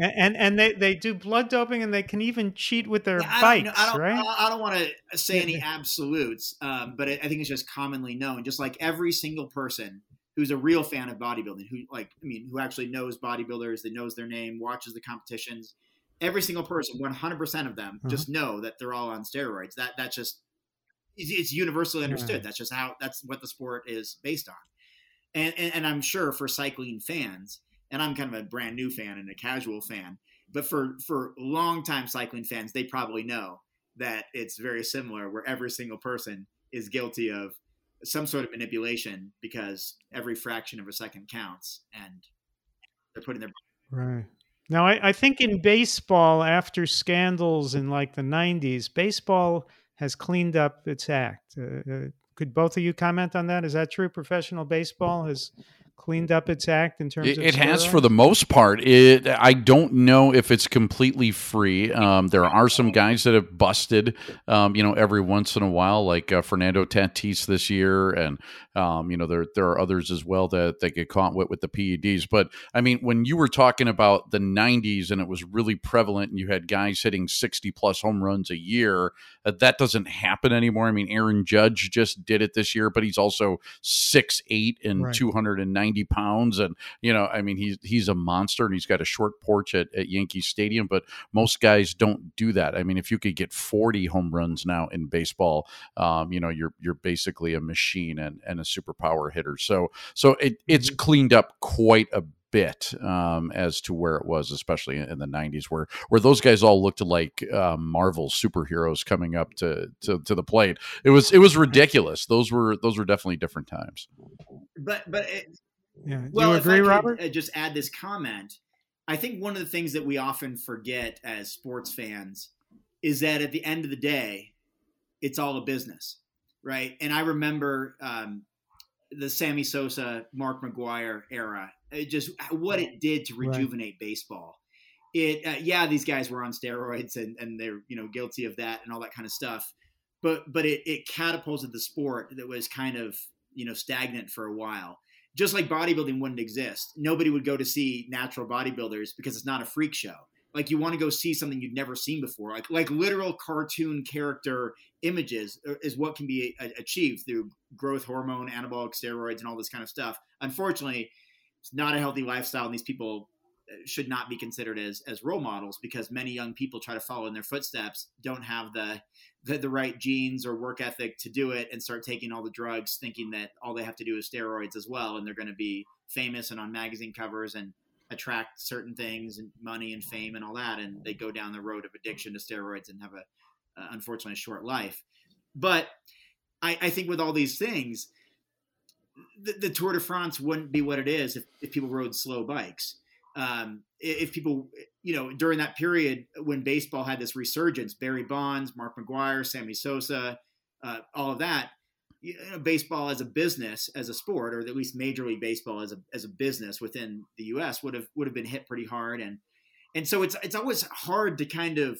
And they do blood doping, and they can even cheat with their bikes, right? I don't want to say any absolutes, but I think it's just commonly known. Just like every single person who's a real fan of bodybuilding, who actually knows bodybuilders, that knows their name, watches the competitions. Every single person, 100% of them, just know that they're all on steroids. That's just, it's universally understood. Right. That's what the sport is based on. And I'm sure for cycling fans, and I'm kind of a brand new fan and a casual fan, but for longtime cycling fans, they probably know that it's very similar, where every single person is guilty of some sort of manipulation because every fraction of a second counts, and they're putting their right. Now, I think in baseball, after scandals in the 90s, baseball has cleaned up its act. Could both of you comment on that? Is that true? Professional baseball has cleaned up its act in terms of steroids? It has, for the most part. I don't know if it's completely free. There are some guys that have busted, every once in a while, like Fernando Tatis this year, and there are others as well that get caught with the PEDs. But when you were talking about the 90s and it was really prevalent, and you had guys hitting 60+ home runs a year, that doesn't happen anymore. Aaron Judge just did it this year, but he's also 6'8" and 290. 90 pounds. And, you know, I mean, he's a monster, and he's got a short porch at Yankee Stadium, but most guys don't do that. I mean, if you could get 40 home runs now in baseball, you know, you're basically a machine and a superpower hitter. So it's cleaned up quite a bit as to where it was, especially in the 90s, where those guys all looked like Marvel superheroes coming up to the plate. It was ridiculous. Those were definitely different times. But well, do you agree, Robert? I just add this comment. I think one of the things that we often forget as sports fans is that at the end of the day, it's all a business, right? And I remember the Sammy Sosa, Mark McGwire era. It just what it did to rejuvenate baseball. It these guys were on steroids and they're, you know, guilty of that and all that kind of stuff. But it catapulted the sport that was kind of, you know, stagnant for a while. Just like bodybuilding wouldn't exist. Nobody would go to see natural bodybuilders because it's not a freak show. Like, you want to go see something you'd never seen before. Like literal cartoon character images is what can be achieved through growth hormone, anabolic steroids, and all this kind of stuff. Unfortunately, it's not a healthy lifestyle, and these people should not be considered as role models, because many young people try to follow in their footsteps, don't have the right genes or work ethic to do it, and start taking all the drugs, thinking that all they have to do is steroids as well, and they're going to be famous and on magazine covers and attract certain things and money and fame and all that, and they go down the road of addiction to steroids and have a unfortunately a short life. But I think with all these things, the Tour de France wouldn't be what it is if people rode slow bikes. If people, you know, during that period when baseball had this resurgence, Barry Bonds, Mark McGwire, Sammy Sosa, all of that, you know, baseball as a business, as a sport, or at least Major League Baseball as a business within the U.S. would have been hit pretty hard. And so it's always hard to kind of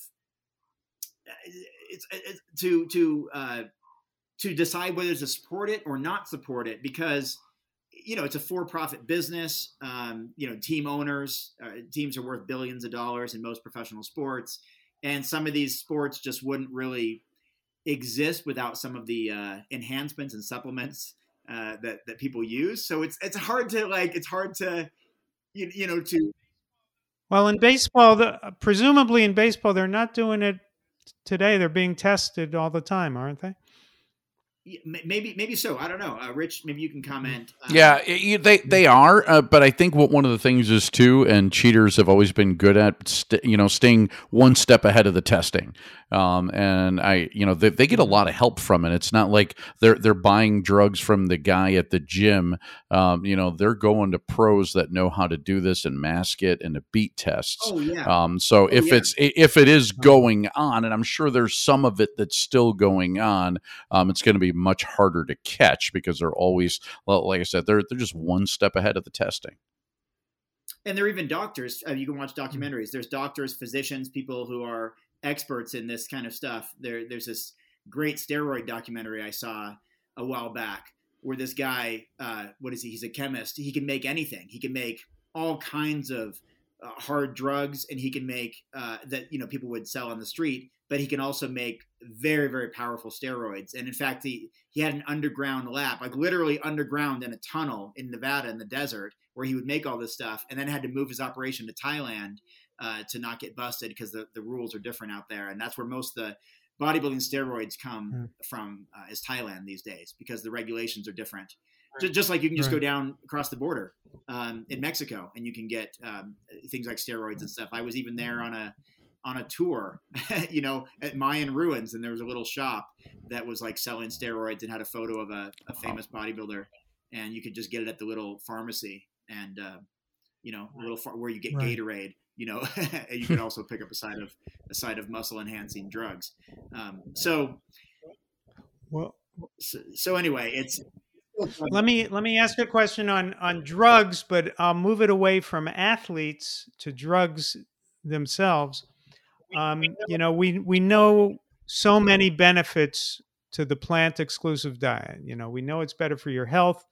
to decide whether to support it or not support it, because, you know, it's a for-profit business. You know, team owners, teams are worth billions of dollars in most professional sports. And some of these sports just wouldn't really exist without some of the enhancements and supplements that people use. So it's hard to. Well, in baseball, presumably they're not doing it today. They're being tested all the time, aren't they? Maybe so. I don't know. Rich, maybe you can comment. They are. But I think what one of the things is too, and cheaters have always been good at, staying one step ahead of the testing. And they get a lot of help from it. It's not like they're buying drugs from the guy at the gym. They're going to pros that know how to do this and mask it and to beat tests. Oh, yeah. If it is going on, and I'm sure there's some of it that's still going on, it's going to be much harder to catch, because they're always, like I said, they're just one step ahead of the testing. And they're even doctors. You can watch documentaries. There's doctors, physicians, people who are experts in this kind of stuff. There's this great steroid documentary I saw a while back where this guy, what is he? He's a chemist. He can make anything. He can make all kinds of hard drugs, and he can make that, you know, people would sell on the street, but he can also make very, very powerful steroids. And in fact, he had an underground lab, like literally underground in a tunnel in Nevada in the desert, where he would make all this stuff, and then had to move his operation to Thailand to not get busted, because the rules are different out there. And that's where most of the bodybuilding steroids come from is Thailand these days, because the regulations are different. Just like you can just go down across the border in Mexico, and you can get things like steroids and stuff. I was even there on a tour, you know, at Mayan ruins, and there was a little shop that was like selling steroids and had a photo of a famous bodybuilder, and you could just get it at the little pharmacy, and where you get Gatorade. You know, and you can also pick up a side of muscle enhancing drugs. So anyway, it's. Let me ask a question on drugs, but I'll move it away from athletes to drugs themselves. We know so many benefits to the plant exclusive diet. You know, we know it's better for your health.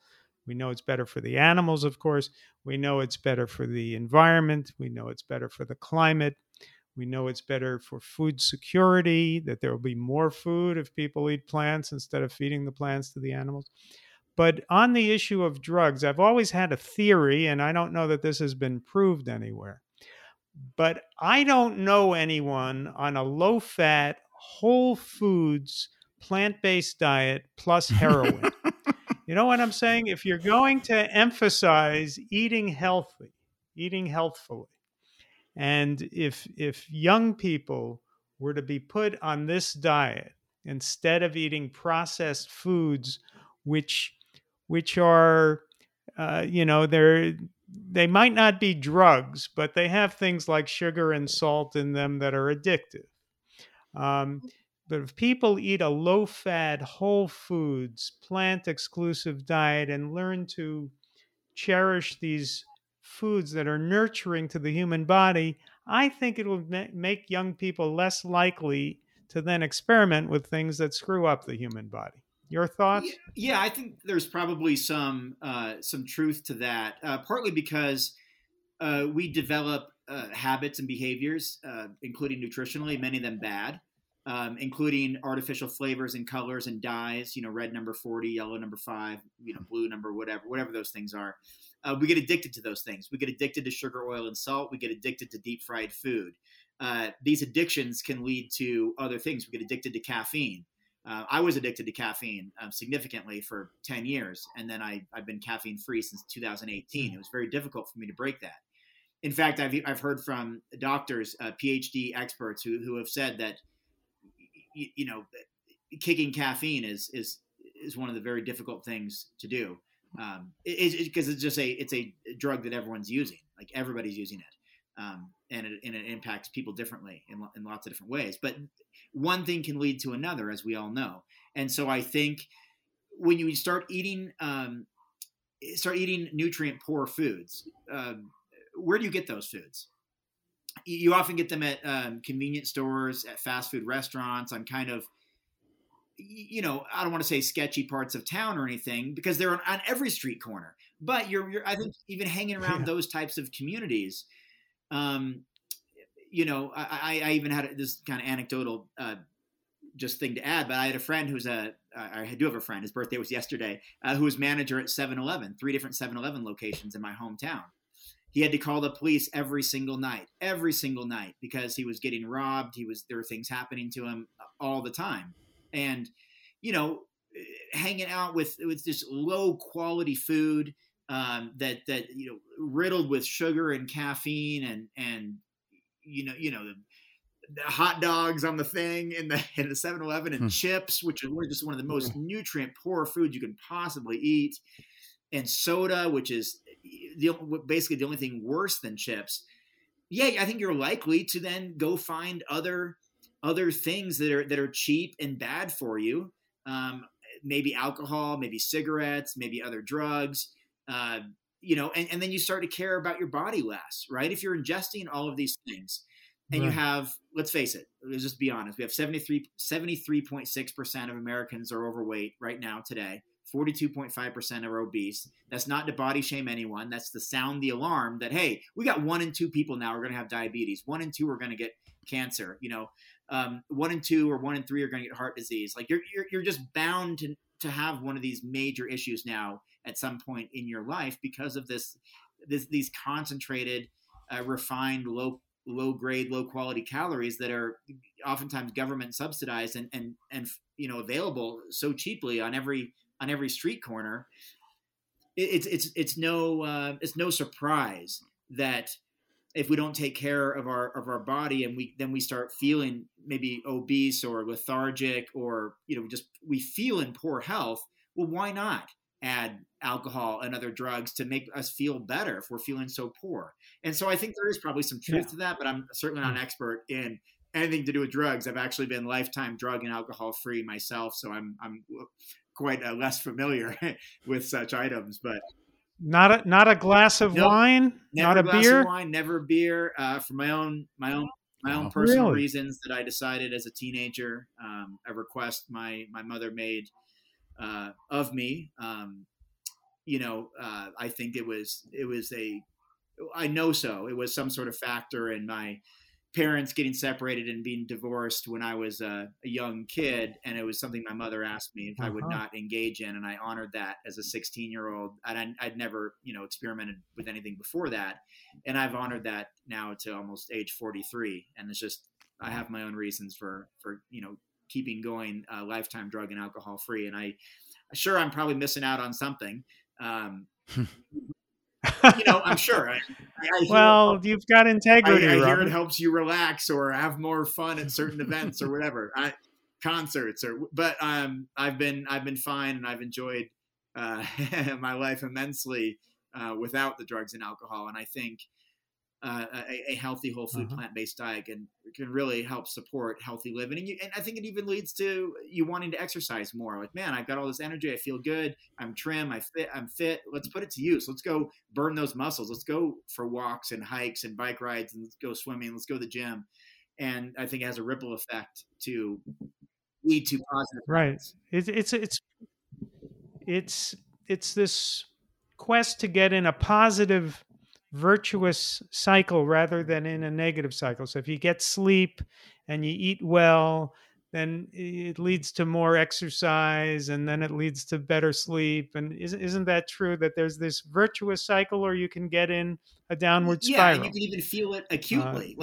We know it's better for the animals, of course. We know it's better for the environment. We know it's better for the climate. We know it's better for food security, that there will be more food if people eat plants instead of feeding the plants to the animals. But on the issue of drugs, I've always had a theory, and I don't know that this has been proved anywhere, but I don't know anyone on a low-fat, whole foods, plant-based diet plus heroin. You know what I'm saying? If you're going to emphasize eating healthy, eating healthfully, and if young people were to be put on this diet instead of eating processed foods, which are, they might not be drugs, but they have things like sugar and salt in them that are addictive. But if people eat a low-fat, whole foods, plant-exclusive diet and learn to cherish these foods that are nurturing to the human body, I think it will make young people less likely to then experiment with things that screw up the human body. Your thoughts? Yeah, I think there's probably some truth to that, partly because we develop habits and behaviors, including nutritionally, many of them bad. Including artificial flavors and colors and dyes, red number 40, yellow number 5, blue number, whatever those things are. We get addicted to those things. We get addicted to sugar, oil, and salt. We get addicted to deep fried food. These addictions can lead to other things. We get addicted to caffeine. I was addicted to caffeine significantly for 10 years. And then I've been caffeine free since 2018. It was very difficult for me to break that. In fact, I've heard from doctors, PhD experts who have said that, kicking caffeine is one of the very difficult things to do, because it's a drug that everyone's using. Like everybody's using it, and it impacts people differently in lots of different ways. But one thing can lead to another, as we all know. And so I think when you start eating nutrient poor foods, where do you get those foods? You often get them at convenience stores, at fast food restaurants, on kind of, I don't want to say sketchy parts of town or anything, because they're on every street corner. But you're I think even hanging around those types of communities, I even had this kind of anecdotal just thing to add, but I had a friend I do have a friend, his birthday was yesterday, who was manager at 7-Eleven, 3 different 7-Eleven locations in my hometown. He had to call the police every single night because he was getting robbed. There were things happening to him all the time. And, hanging out with this low quality food that riddled with sugar and caffeine and the hot dogs on the thing in the 7-Eleven and chips, which are just one of the most nutrient poor foods you can possibly eat. And soda, which is basically the only thing worse than chips. Yeah, I think you're likely to then go find other things that are cheap and bad for you. Maybe alcohol, maybe cigarettes, maybe other drugs. And then you start to care about your body less, right? If you're ingesting all of these things, and you have, let's face it, let's just be honest, we have 73.6% of Americans are overweight right now today. 42.5% are obese. That's not to body shame anyone. That's to sound the alarm that, hey, we got 1 in 2 people now are going to have diabetes. 1 in 2 are going to get cancer. 1 in 2 or 1 in 3 are going to get heart disease. Like you're just bound to have one of these major issues now at some point in your life because of these concentrated, refined, low grade, low quality calories that are oftentimes government subsidized and available so cheaply on every street corner. It's no surprise that if we don't take care of our body and we start feeling maybe obese or lethargic or, we feel in poor health. Well, why not add alcohol and other drugs to make us feel better if we're feeling so poor? And so I think there is probably some truth to that, but I'm certainly not an expert in anything to do with drugs. I've actually been lifetime drug and alcohol free myself. So I'm quite less familiar with such items, but not a glass of wine, not a beer, for my own personal reasons that I decided as a teenager, a request my mother made, of me. I think it was some sort of factor in my parents getting separated and being divorced when I was a young kid. And it was something my mother asked me if I would not engage in. And I honored that as a 16-year-old. And I'd never, experimented with anything before that. And I've honored that now to almost age 43. And it's just, I have my own reasons for keeping going lifetime drug and alcohol free. And I'm probably missing out on something. I'm sure. You've got integrity. I hear it helps you relax or have more fun at certain events or whatever, concerts or. But I've been fine, and I've enjoyed my life immensely without the drugs and alcohol. And I think a healthy, whole food, plant-based diet can really help support healthy living. And I think it even leads to you wanting to exercise more. Like, man, I've got all this energy. I feel good. I'm trim. I'm fit. Let's put it to use. Let's go burn those muscles. Let's go for walks and hikes and bike rides, and let's go swimming. Let's go to the gym. And I think it has a ripple effect to lead to positive. Right. It's this quest to get in a positive, virtuous cycle rather than in a negative cycle. So if you get sleep and you eat well, then it leads to more exercise, and then it leads to better sleep. And isn't that true, that there's this virtuous cycle, or you can get in a downward spiral? Yeah, and you can even feel it acutely.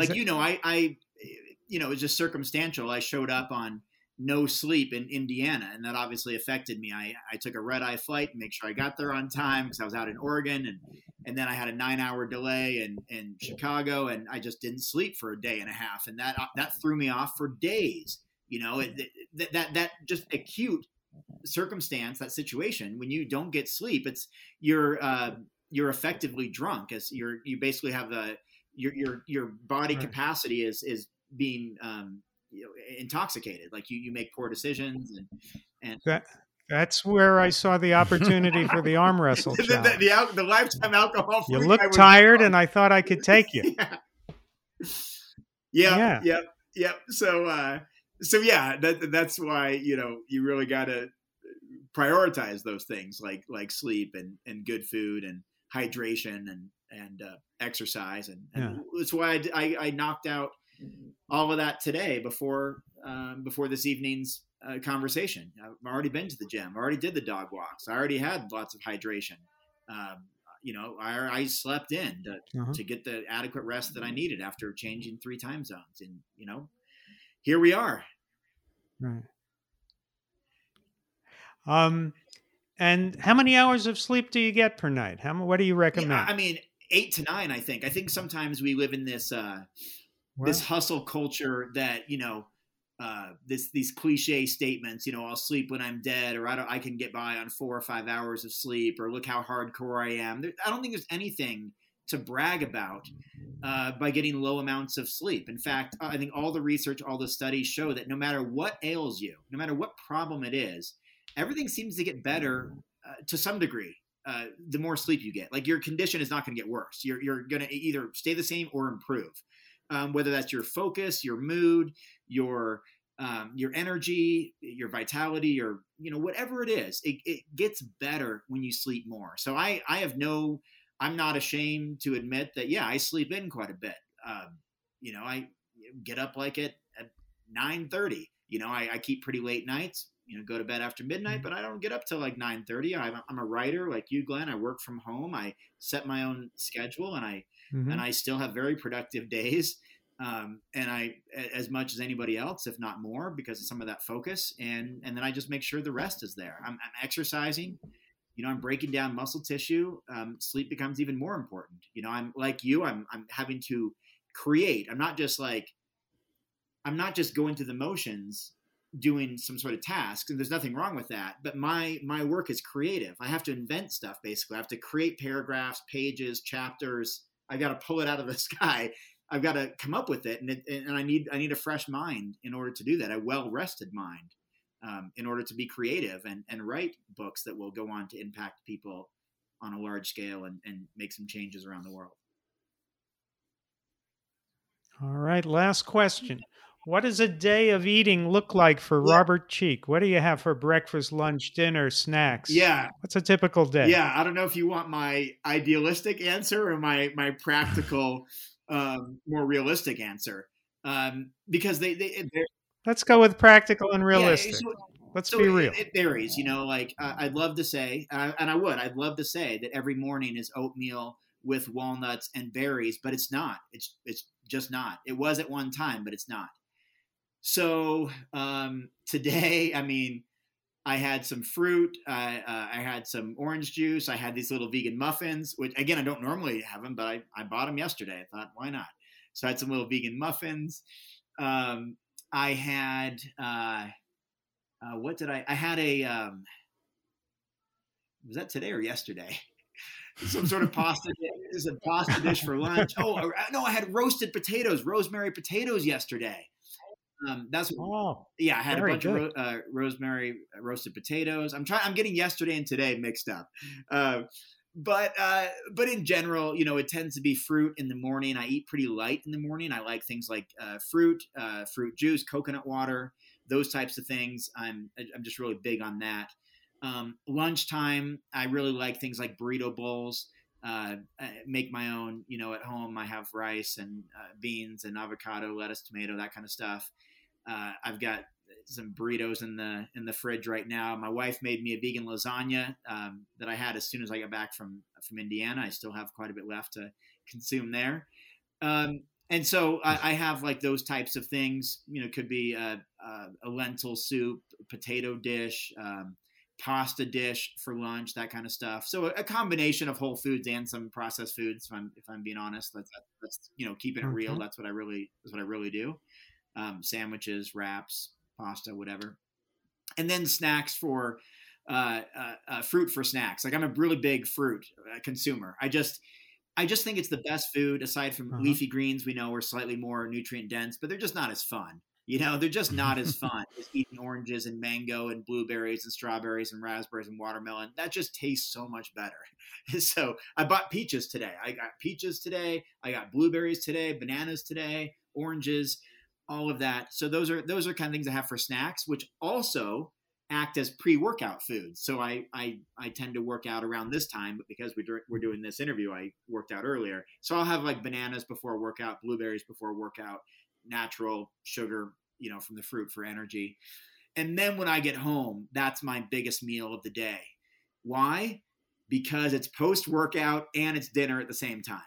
It's just circumstantial. I showed up on no sleep in Indiana, and that obviously affected me. I took a red-eye flight and make sure I got there on time because I was out in Oregon, and then I had a 9-hour delay in Chicago, and I just didn't sleep for a day and a half, and that threw me off for days. That just acute circumstance, that situation, when you don't get sleep, it's you're effectively drunk, as you basically have your body capacity is being intoxicated. Like you make poor decisions, and that's where I saw the opportunity for the arm wrestle. the lifetime alcohol. You look tired, and I thought I could take you. Yeah. So that's why you really got to prioritize those things like sleep and good food and hydration and exercise, and that's why I knocked out all of that today before this evening's conversation. I've already been to the gym. I already did the dog walks. I already had lots of hydration. I slept in to get the adequate rest that I needed after changing 3 time zones. And, here we are. Right. And how many hours of sleep do you get per night? What do you recommend? Yeah, 8 to 9, I think. I think sometimes we live in this, this hustle culture that, these cliche statements, I'll sleep when I'm dead, or I can get by on 4 or 5 hours of sleep, or look how hardcore I am. I don't think there's anything to brag about by getting low amounts of sleep. In fact, I think all the research, all the studies show that no matter what ails you, no matter what problem it is, everything seems to get better to some degree. The more sleep you get, your condition is not going to get worse. You're going to either stay the same or improve. Whether that's your focus, your mood, your energy, your vitality, or whatever it is, it gets better when you sleep more. So I'm not ashamed to admit that. Yeah, I sleep in quite a bit. I get up at 9:30. I keep pretty late nights. Go to bed after midnight, but I don't get up till 9:30. I'm a writer like you, Glenn. I work from home. I set my own schedule, and I still have very productive days. And I, as much as anybody else, if not more, because of some of that focus. And then I just make sure the rest is there. I'm exercising, I'm breaking down muscle tissue. Sleep becomes even more important. I'm like you, I'm having to create. I'm not just going through the motions doing some sort of task, and there's nothing wrong with that, but my work is creative. I have to invent stuff. Basically, I have to create paragraphs, pages, chapters. I've got to pull it out of the sky. I've got to come up with it, and I need a fresh mind in order to do that, a well-rested mind, in order to be creative and write books that will go on to impact people on a large scale and make some changes around the world. All right, last question. What does a day of eating look like for Robert Cheeke? What do you have for breakfast, lunch, dinner, snacks? Yeah. What's a typical day? Yeah, I don't know if you want my idealistic answer or my practical, more realistic answer. because let's go with practical and realistic. Yeah, let's be real. It varies, like I'd love to say, and I'd love to say that every morning is oatmeal with walnuts and berries, but it's not, it's just not, it was at one time, but it's not. So, today, I had some fruit, I had some orange juice, I had these little vegan muffins, which again, I don't normally have them, but I bought them yesterday. I thought, why not? So I had some little vegan muffins. I had, was that today or yesterday? Some sort of pasta dish, for lunch. Oh, no, I had roasted potatoes, rosemary potatoes yesterday. I had a bunch of rosemary roasted potatoes. I'm getting yesterday and today mixed up. But in general, it tends to be fruit in the morning. I eat pretty light in the morning. I like things like fruit juice, coconut water, those types of things. I'm just really big on that. Lunchtime, I really like things like burrito bowls. I make my own, at home. I have rice and beans and avocado, lettuce, tomato, that kind of stuff. I've got some burritos in the fridge right now. My wife made me a vegan lasagna that I had as soon as I got back from Indiana. I still have quite a bit left to consume there. And so I have like those types of things, could be a lentil soup, potato dish, pasta dish for lunch, that kind of stuff. So a combination of whole foods and some processed foods. If I'm being honest, that's keeping it real. That's what I really do. Sandwiches, wraps, pasta, whatever. And then snacks for, fruit for snacks. Like I'm a really big fruit consumer. I just think it's the best food aside from leafy greens. We know are slightly more nutrient dense, but they're just not as fun. They're just not as fun as eating oranges and mango and blueberries and strawberries and raspberries and watermelon. That just tastes so much better. So I bought peaches today. I got peaches today. I got blueberries today, bananas today, oranges, all of that. So those are kind of things I have for snacks, which also act as pre-workout foods. So I tend to work out around this time, but because we're doing this interview, I worked out earlier. So I'll have like bananas before workout, blueberries before workout, natural sugar, from the fruit for energy. And then when I get home, that's my biggest meal of the day. Why? Because it's post-workout and it's dinner at the same time.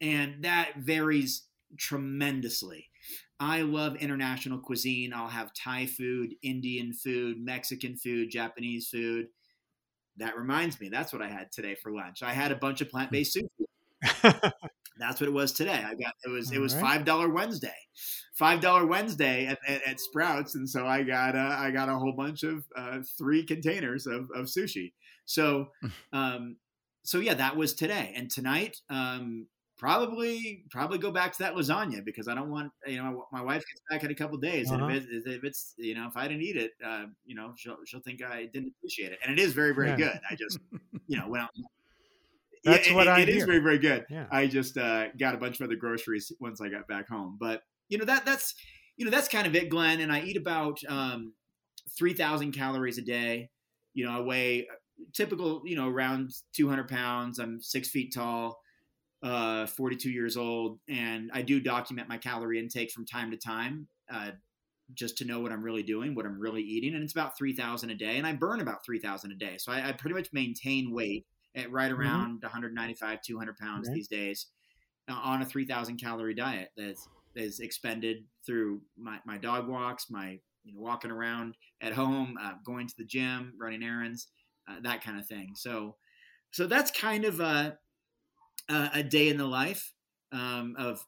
And that varies tremendously. I love international cuisine. I'll have Thai food, Indian food, Mexican food, Japanese food. That reminds me, that's what I had today for lunch. I had a bunch of plant-based sushi. That's what it was today. It was $5 Wednesday, at Sprouts, and so I got a whole bunch of 3 containers of sushi. So that was today. And tonight, probably go back to that lasagna because I don't want my wife gets back in a couple of days, and if it's if I didn't eat it, she'll think I didn't appreciate it. And it is very very good. I just went out. That's what I hear. It is very, very good. Yeah. I just got a bunch of other groceries once I got back home. But, that's kind of it, Glenn. And I eat about 3,000 calories a day. I weigh typical, around 200 pounds. I'm 6 feet tall, 42 years old. And I do document my calorie intake from time to time just to know what I'm really doing, what I'm really eating. And it's about 3,000 a day. And I burn about 3,000 a day. So I pretty much maintain weight at right around 195, 200 pounds these days on a 3,000 calorie diet that is expended through my dog walks, my walking around at home, going to the gym, running errands, that kind of thing. So that's kind of a day in the life of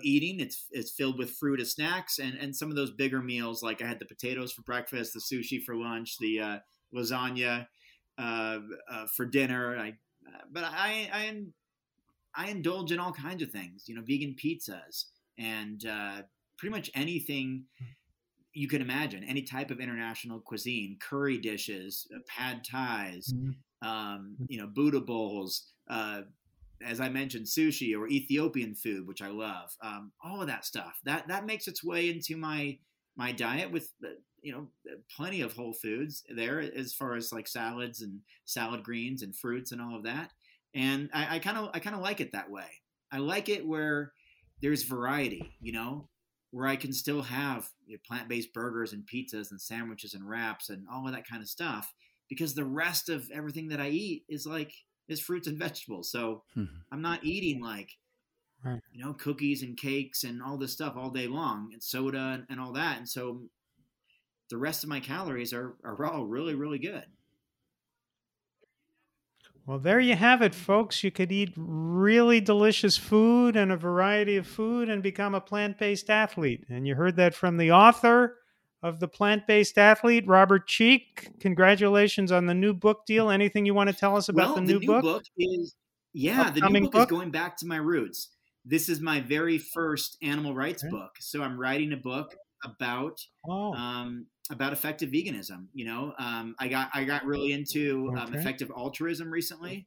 eating. It's filled with fruit as snacks and some of those bigger meals. Like I had the potatoes for breakfast, the sushi for lunch, the lasagna for dinner. But I indulge in all kinds of things, vegan pizzas and, pretty much anything you can imagine, any type of international cuisine, curry dishes, pad thais, Buddha bowls, as I mentioned, sushi or Ethiopian food, which I love, all of that stuff that makes its way into my diet with plenty of whole foods there as far as like salads and salad greens and fruits and all of that. And I kind of like it that way. I like it where there's variety, where I can still have plant-based burgers and pizzas and sandwiches and wraps and all of that kind of stuff, because the rest of everything that I eat is fruits and vegetables. So I'm not eating cookies and cakes and all this stuff all day long, and soda and all that. And so the rest of my calories are all really, really good. Well, there you have it, folks. You could eat really delicious food and a variety of food and become a plant-based athlete. And you heard that from the author of The Plant-Based Athlete, Robert Cheeke. Congratulations on the new book deal. Anything you want to tell us about the new book? The new book is Going Back to My Roots. This is my very first animal rights book. So I'm writing a book about effective veganism. I got really into effective altruism recently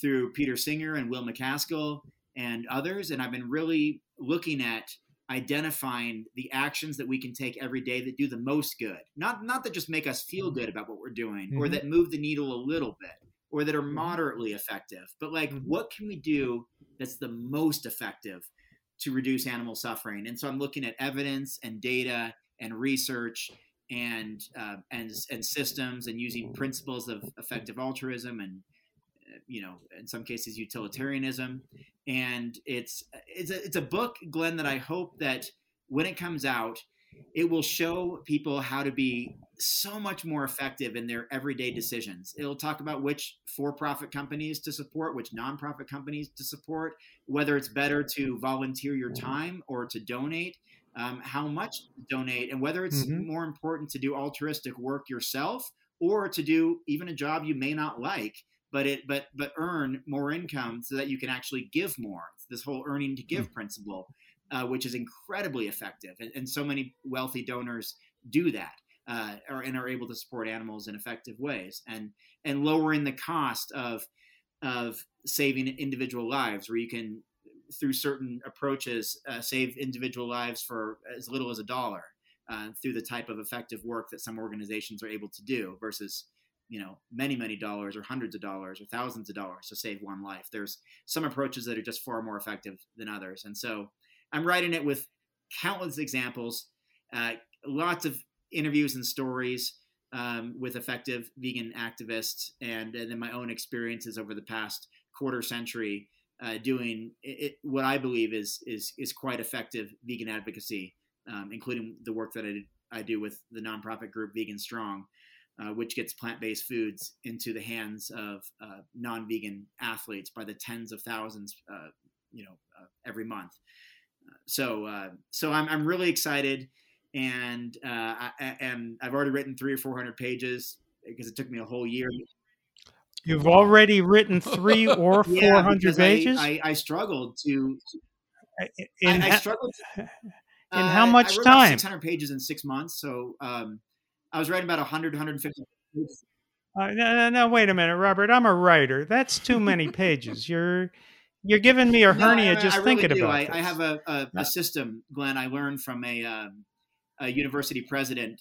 through Peter Singer and Will McCaskill and others. And I've been really looking at identifying the actions that we can take every day that do the most good. Not that just make us feel good about what we're doing, or that move the needle a little bit, or that are moderately effective, but what can we do that's the most effective to reduce animal suffering? And so I'm looking at evidence and data and research and systems, and using principles of effective altruism and, in some cases, utilitarianism. And it's a book, Glenn, that I hope that when it comes out, it will show people how to be so much more effective in their everyday decisions. It'll talk about which for-profit companies to support, which nonprofit companies to support, whether it's better to volunteer your time or to donate, how much to donate, and whether it's more important to do altruistic work yourself or to do even a job you may not like, but earn more income so that you can actually give more. It's this whole earning to give principle, which is incredibly effective. And so many wealthy donors do that and are able to support animals in effective ways, and lowering the cost of saving individual lives, where you can, through certain approaches, save individual lives for as little as $1 through the type of effective work that some organizations are able to do versus many, many dollars or hundreds of dollars or thousands of dollars to save one life. There's some approaches that are just far more effective than others. And so I'm writing it with countless examples, lots of interviews and stories with effective vegan activists, and then my own experiences over the past quarter century doing what I believe is quite effective vegan advocacy, including the work that I do with the nonprofit group Vegan Strong, which gets plant-based foods into the hands of non-vegan athletes by the tens of thousands, every month. So I'm really excited, and I've already written 300 or 400 pages, because it took me a whole year. You've already written 300 or 400 pages? I struggled to. I struggled. In how much time? I wrote about 600 pages in 6 months. So. I was writing about 100, 150 pages. No, wait a minute, Robert. I'm a writer. That's too many pages. You're giving me a hernia thinking about it. I have a system, Glenn, I learned from a university president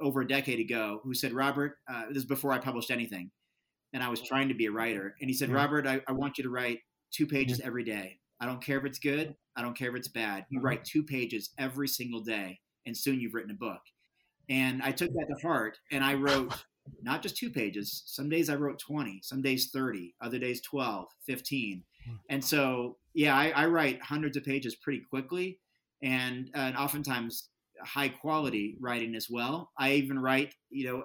over a decade ago, who said, Robert, this is before I published anything, and I was trying to be a writer. And he said, Robert, I want you to write 2 pages every day. I don't care if it's good. I don't care if it's bad. You write 2 pages every single day, and soon you've written a book. And I took that to heart, and I wrote not just 2 pages. Some days I wrote 20, some days 30, other days 12, 15. And so, I write hundreds of pages pretty quickly, and oftentimes high quality writing as well. I even write,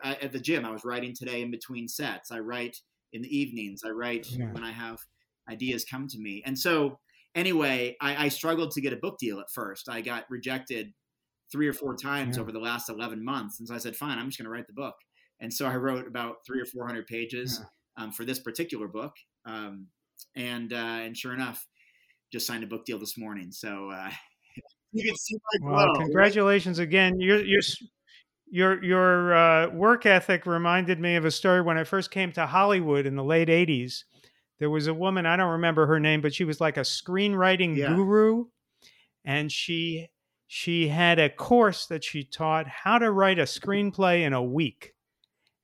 at the gym, I was writing today in between sets. I write in the evenings. I write when I have ideas come to me. And so anyway, I struggled to get a book deal at first. I got rejected 3 or 4 times over the last 11 months. And so I said, fine, I'm just going to write the book. And so I wrote about 300 or 400 pages for this particular book. And sure enough, just signed a book deal this morning. So you can see my flow. Congratulations again. Your work ethic reminded me of a story when I first came to Hollywood in the late 80s. There was a woman, I don't remember her name, but she was like a screenwriting guru. And she had a course that she taught how to write a screenplay in a week.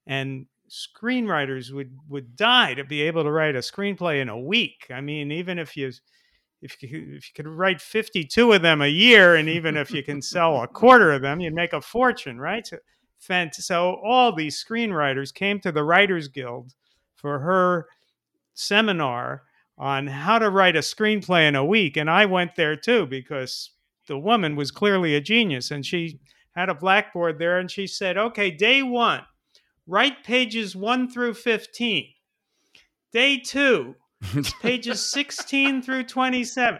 And screenwriters would die to be able to write a screenplay in a week. I mean, even if you if you could write 52 of them a year, and even if you can sell a quarter of them, you'd make a fortune, right? So all these screenwriters came to the Writers Guild for her seminar on how to write a screenplay in a week. And I went there too, because the woman was clearly a genius, and she had a blackboard there, and she said, okay, day one, write pages 1 through 15. Day two, pages 16 through 27.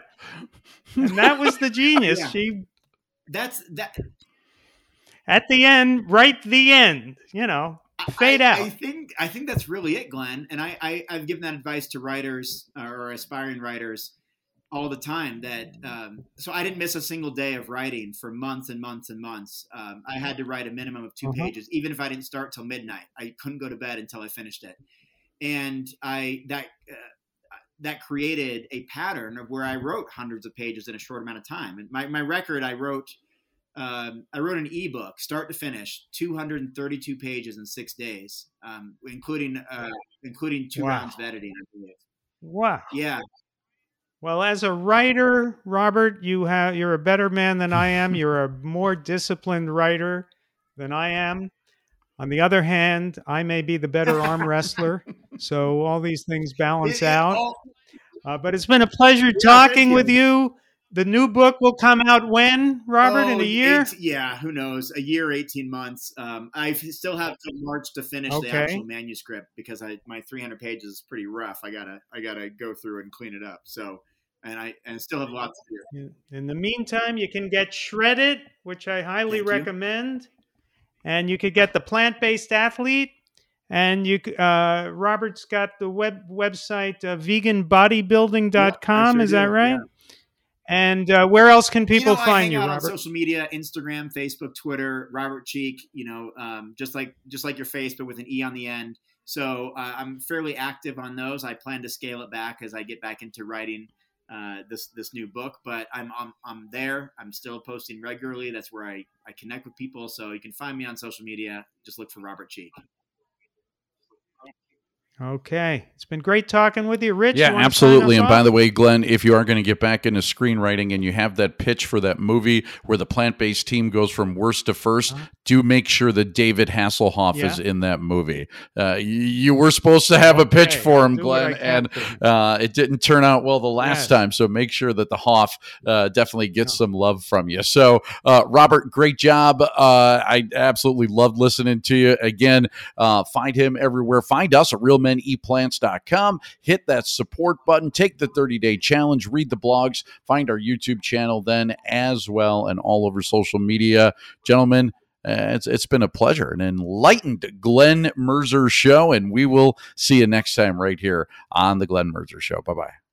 And that was the genius. Yeah. That's that. At the end, write the end, you know, fade out. I think that's really it, Glenn. And I've given that advice to writers or aspiring writers all the time, that so I didn't miss a single day of writing for months and months and months. I had to write a minimum of 2 pages, even if I didn't start till midnight. I couldn't go to bed until I finished it. And that created a pattern of where I wrote hundreds of pages in a short amount of time. And my record, I wrote an ebook, start to finish, 232 pages in 6 days, including 2 rounds of editing, I believe. Wow. Yeah. Well, as a writer, Robert, you're a better man than I am. You're a more disciplined writer than I am. On the other hand, I may be the better arm wrestler. So all these things balance out. But it's been a pleasure talking with you. The new book will come out when, Robert? In a year? Who knows? A year, 18 months. I still have till March to finish the actual manuscript, because my 300 pages is pretty rough. I gotta go through and clean it up. So, and I still have lots to do. In the meantime, you can get Shred It, which I highly recommend. And you could get The Plant-Based Athlete. And Robert's got the website, veganbodybuilding.com. Is that right? Yeah. And where else can people find you, Robert? On social media, Instagram, Facebook, Twitter, Robert Cheeke, just like your face, but with an E on the end. So I'm fairly active on those. I plan to scale it back as I get back into writing this new book, but I'm there. I'm still posting regularly. That's where I connect with people. So you can find me on social media. Just look for Robert Cheeke. Okay. It's been great talking with you, Rich. Yeah, absolutely. And by the way, Glenn, if you are going to get back into screenwriting and you have that pitch for that movie where the plant-based team goes from worst to first, do make sure that David Hasselhoff is in that movie. You were supposed to have a pitch for him, Glenn, and it didn't turn out well the last time. So make sure that the Hoff definitely gets some love from you. So, Robert, great job. I absolutely loved listening to you. Again, find him everywhere. Find us at Real meneatplants.com. Hit that support button, take the 30-day challenge, read the blogs, find our YouTube channel then as well, and all over social media. Gentlemen, it's been a pleasure. An enlightened Glenn Merzer show, and we will see you next time right here on the Glenn Merzer Show. Bye-bye.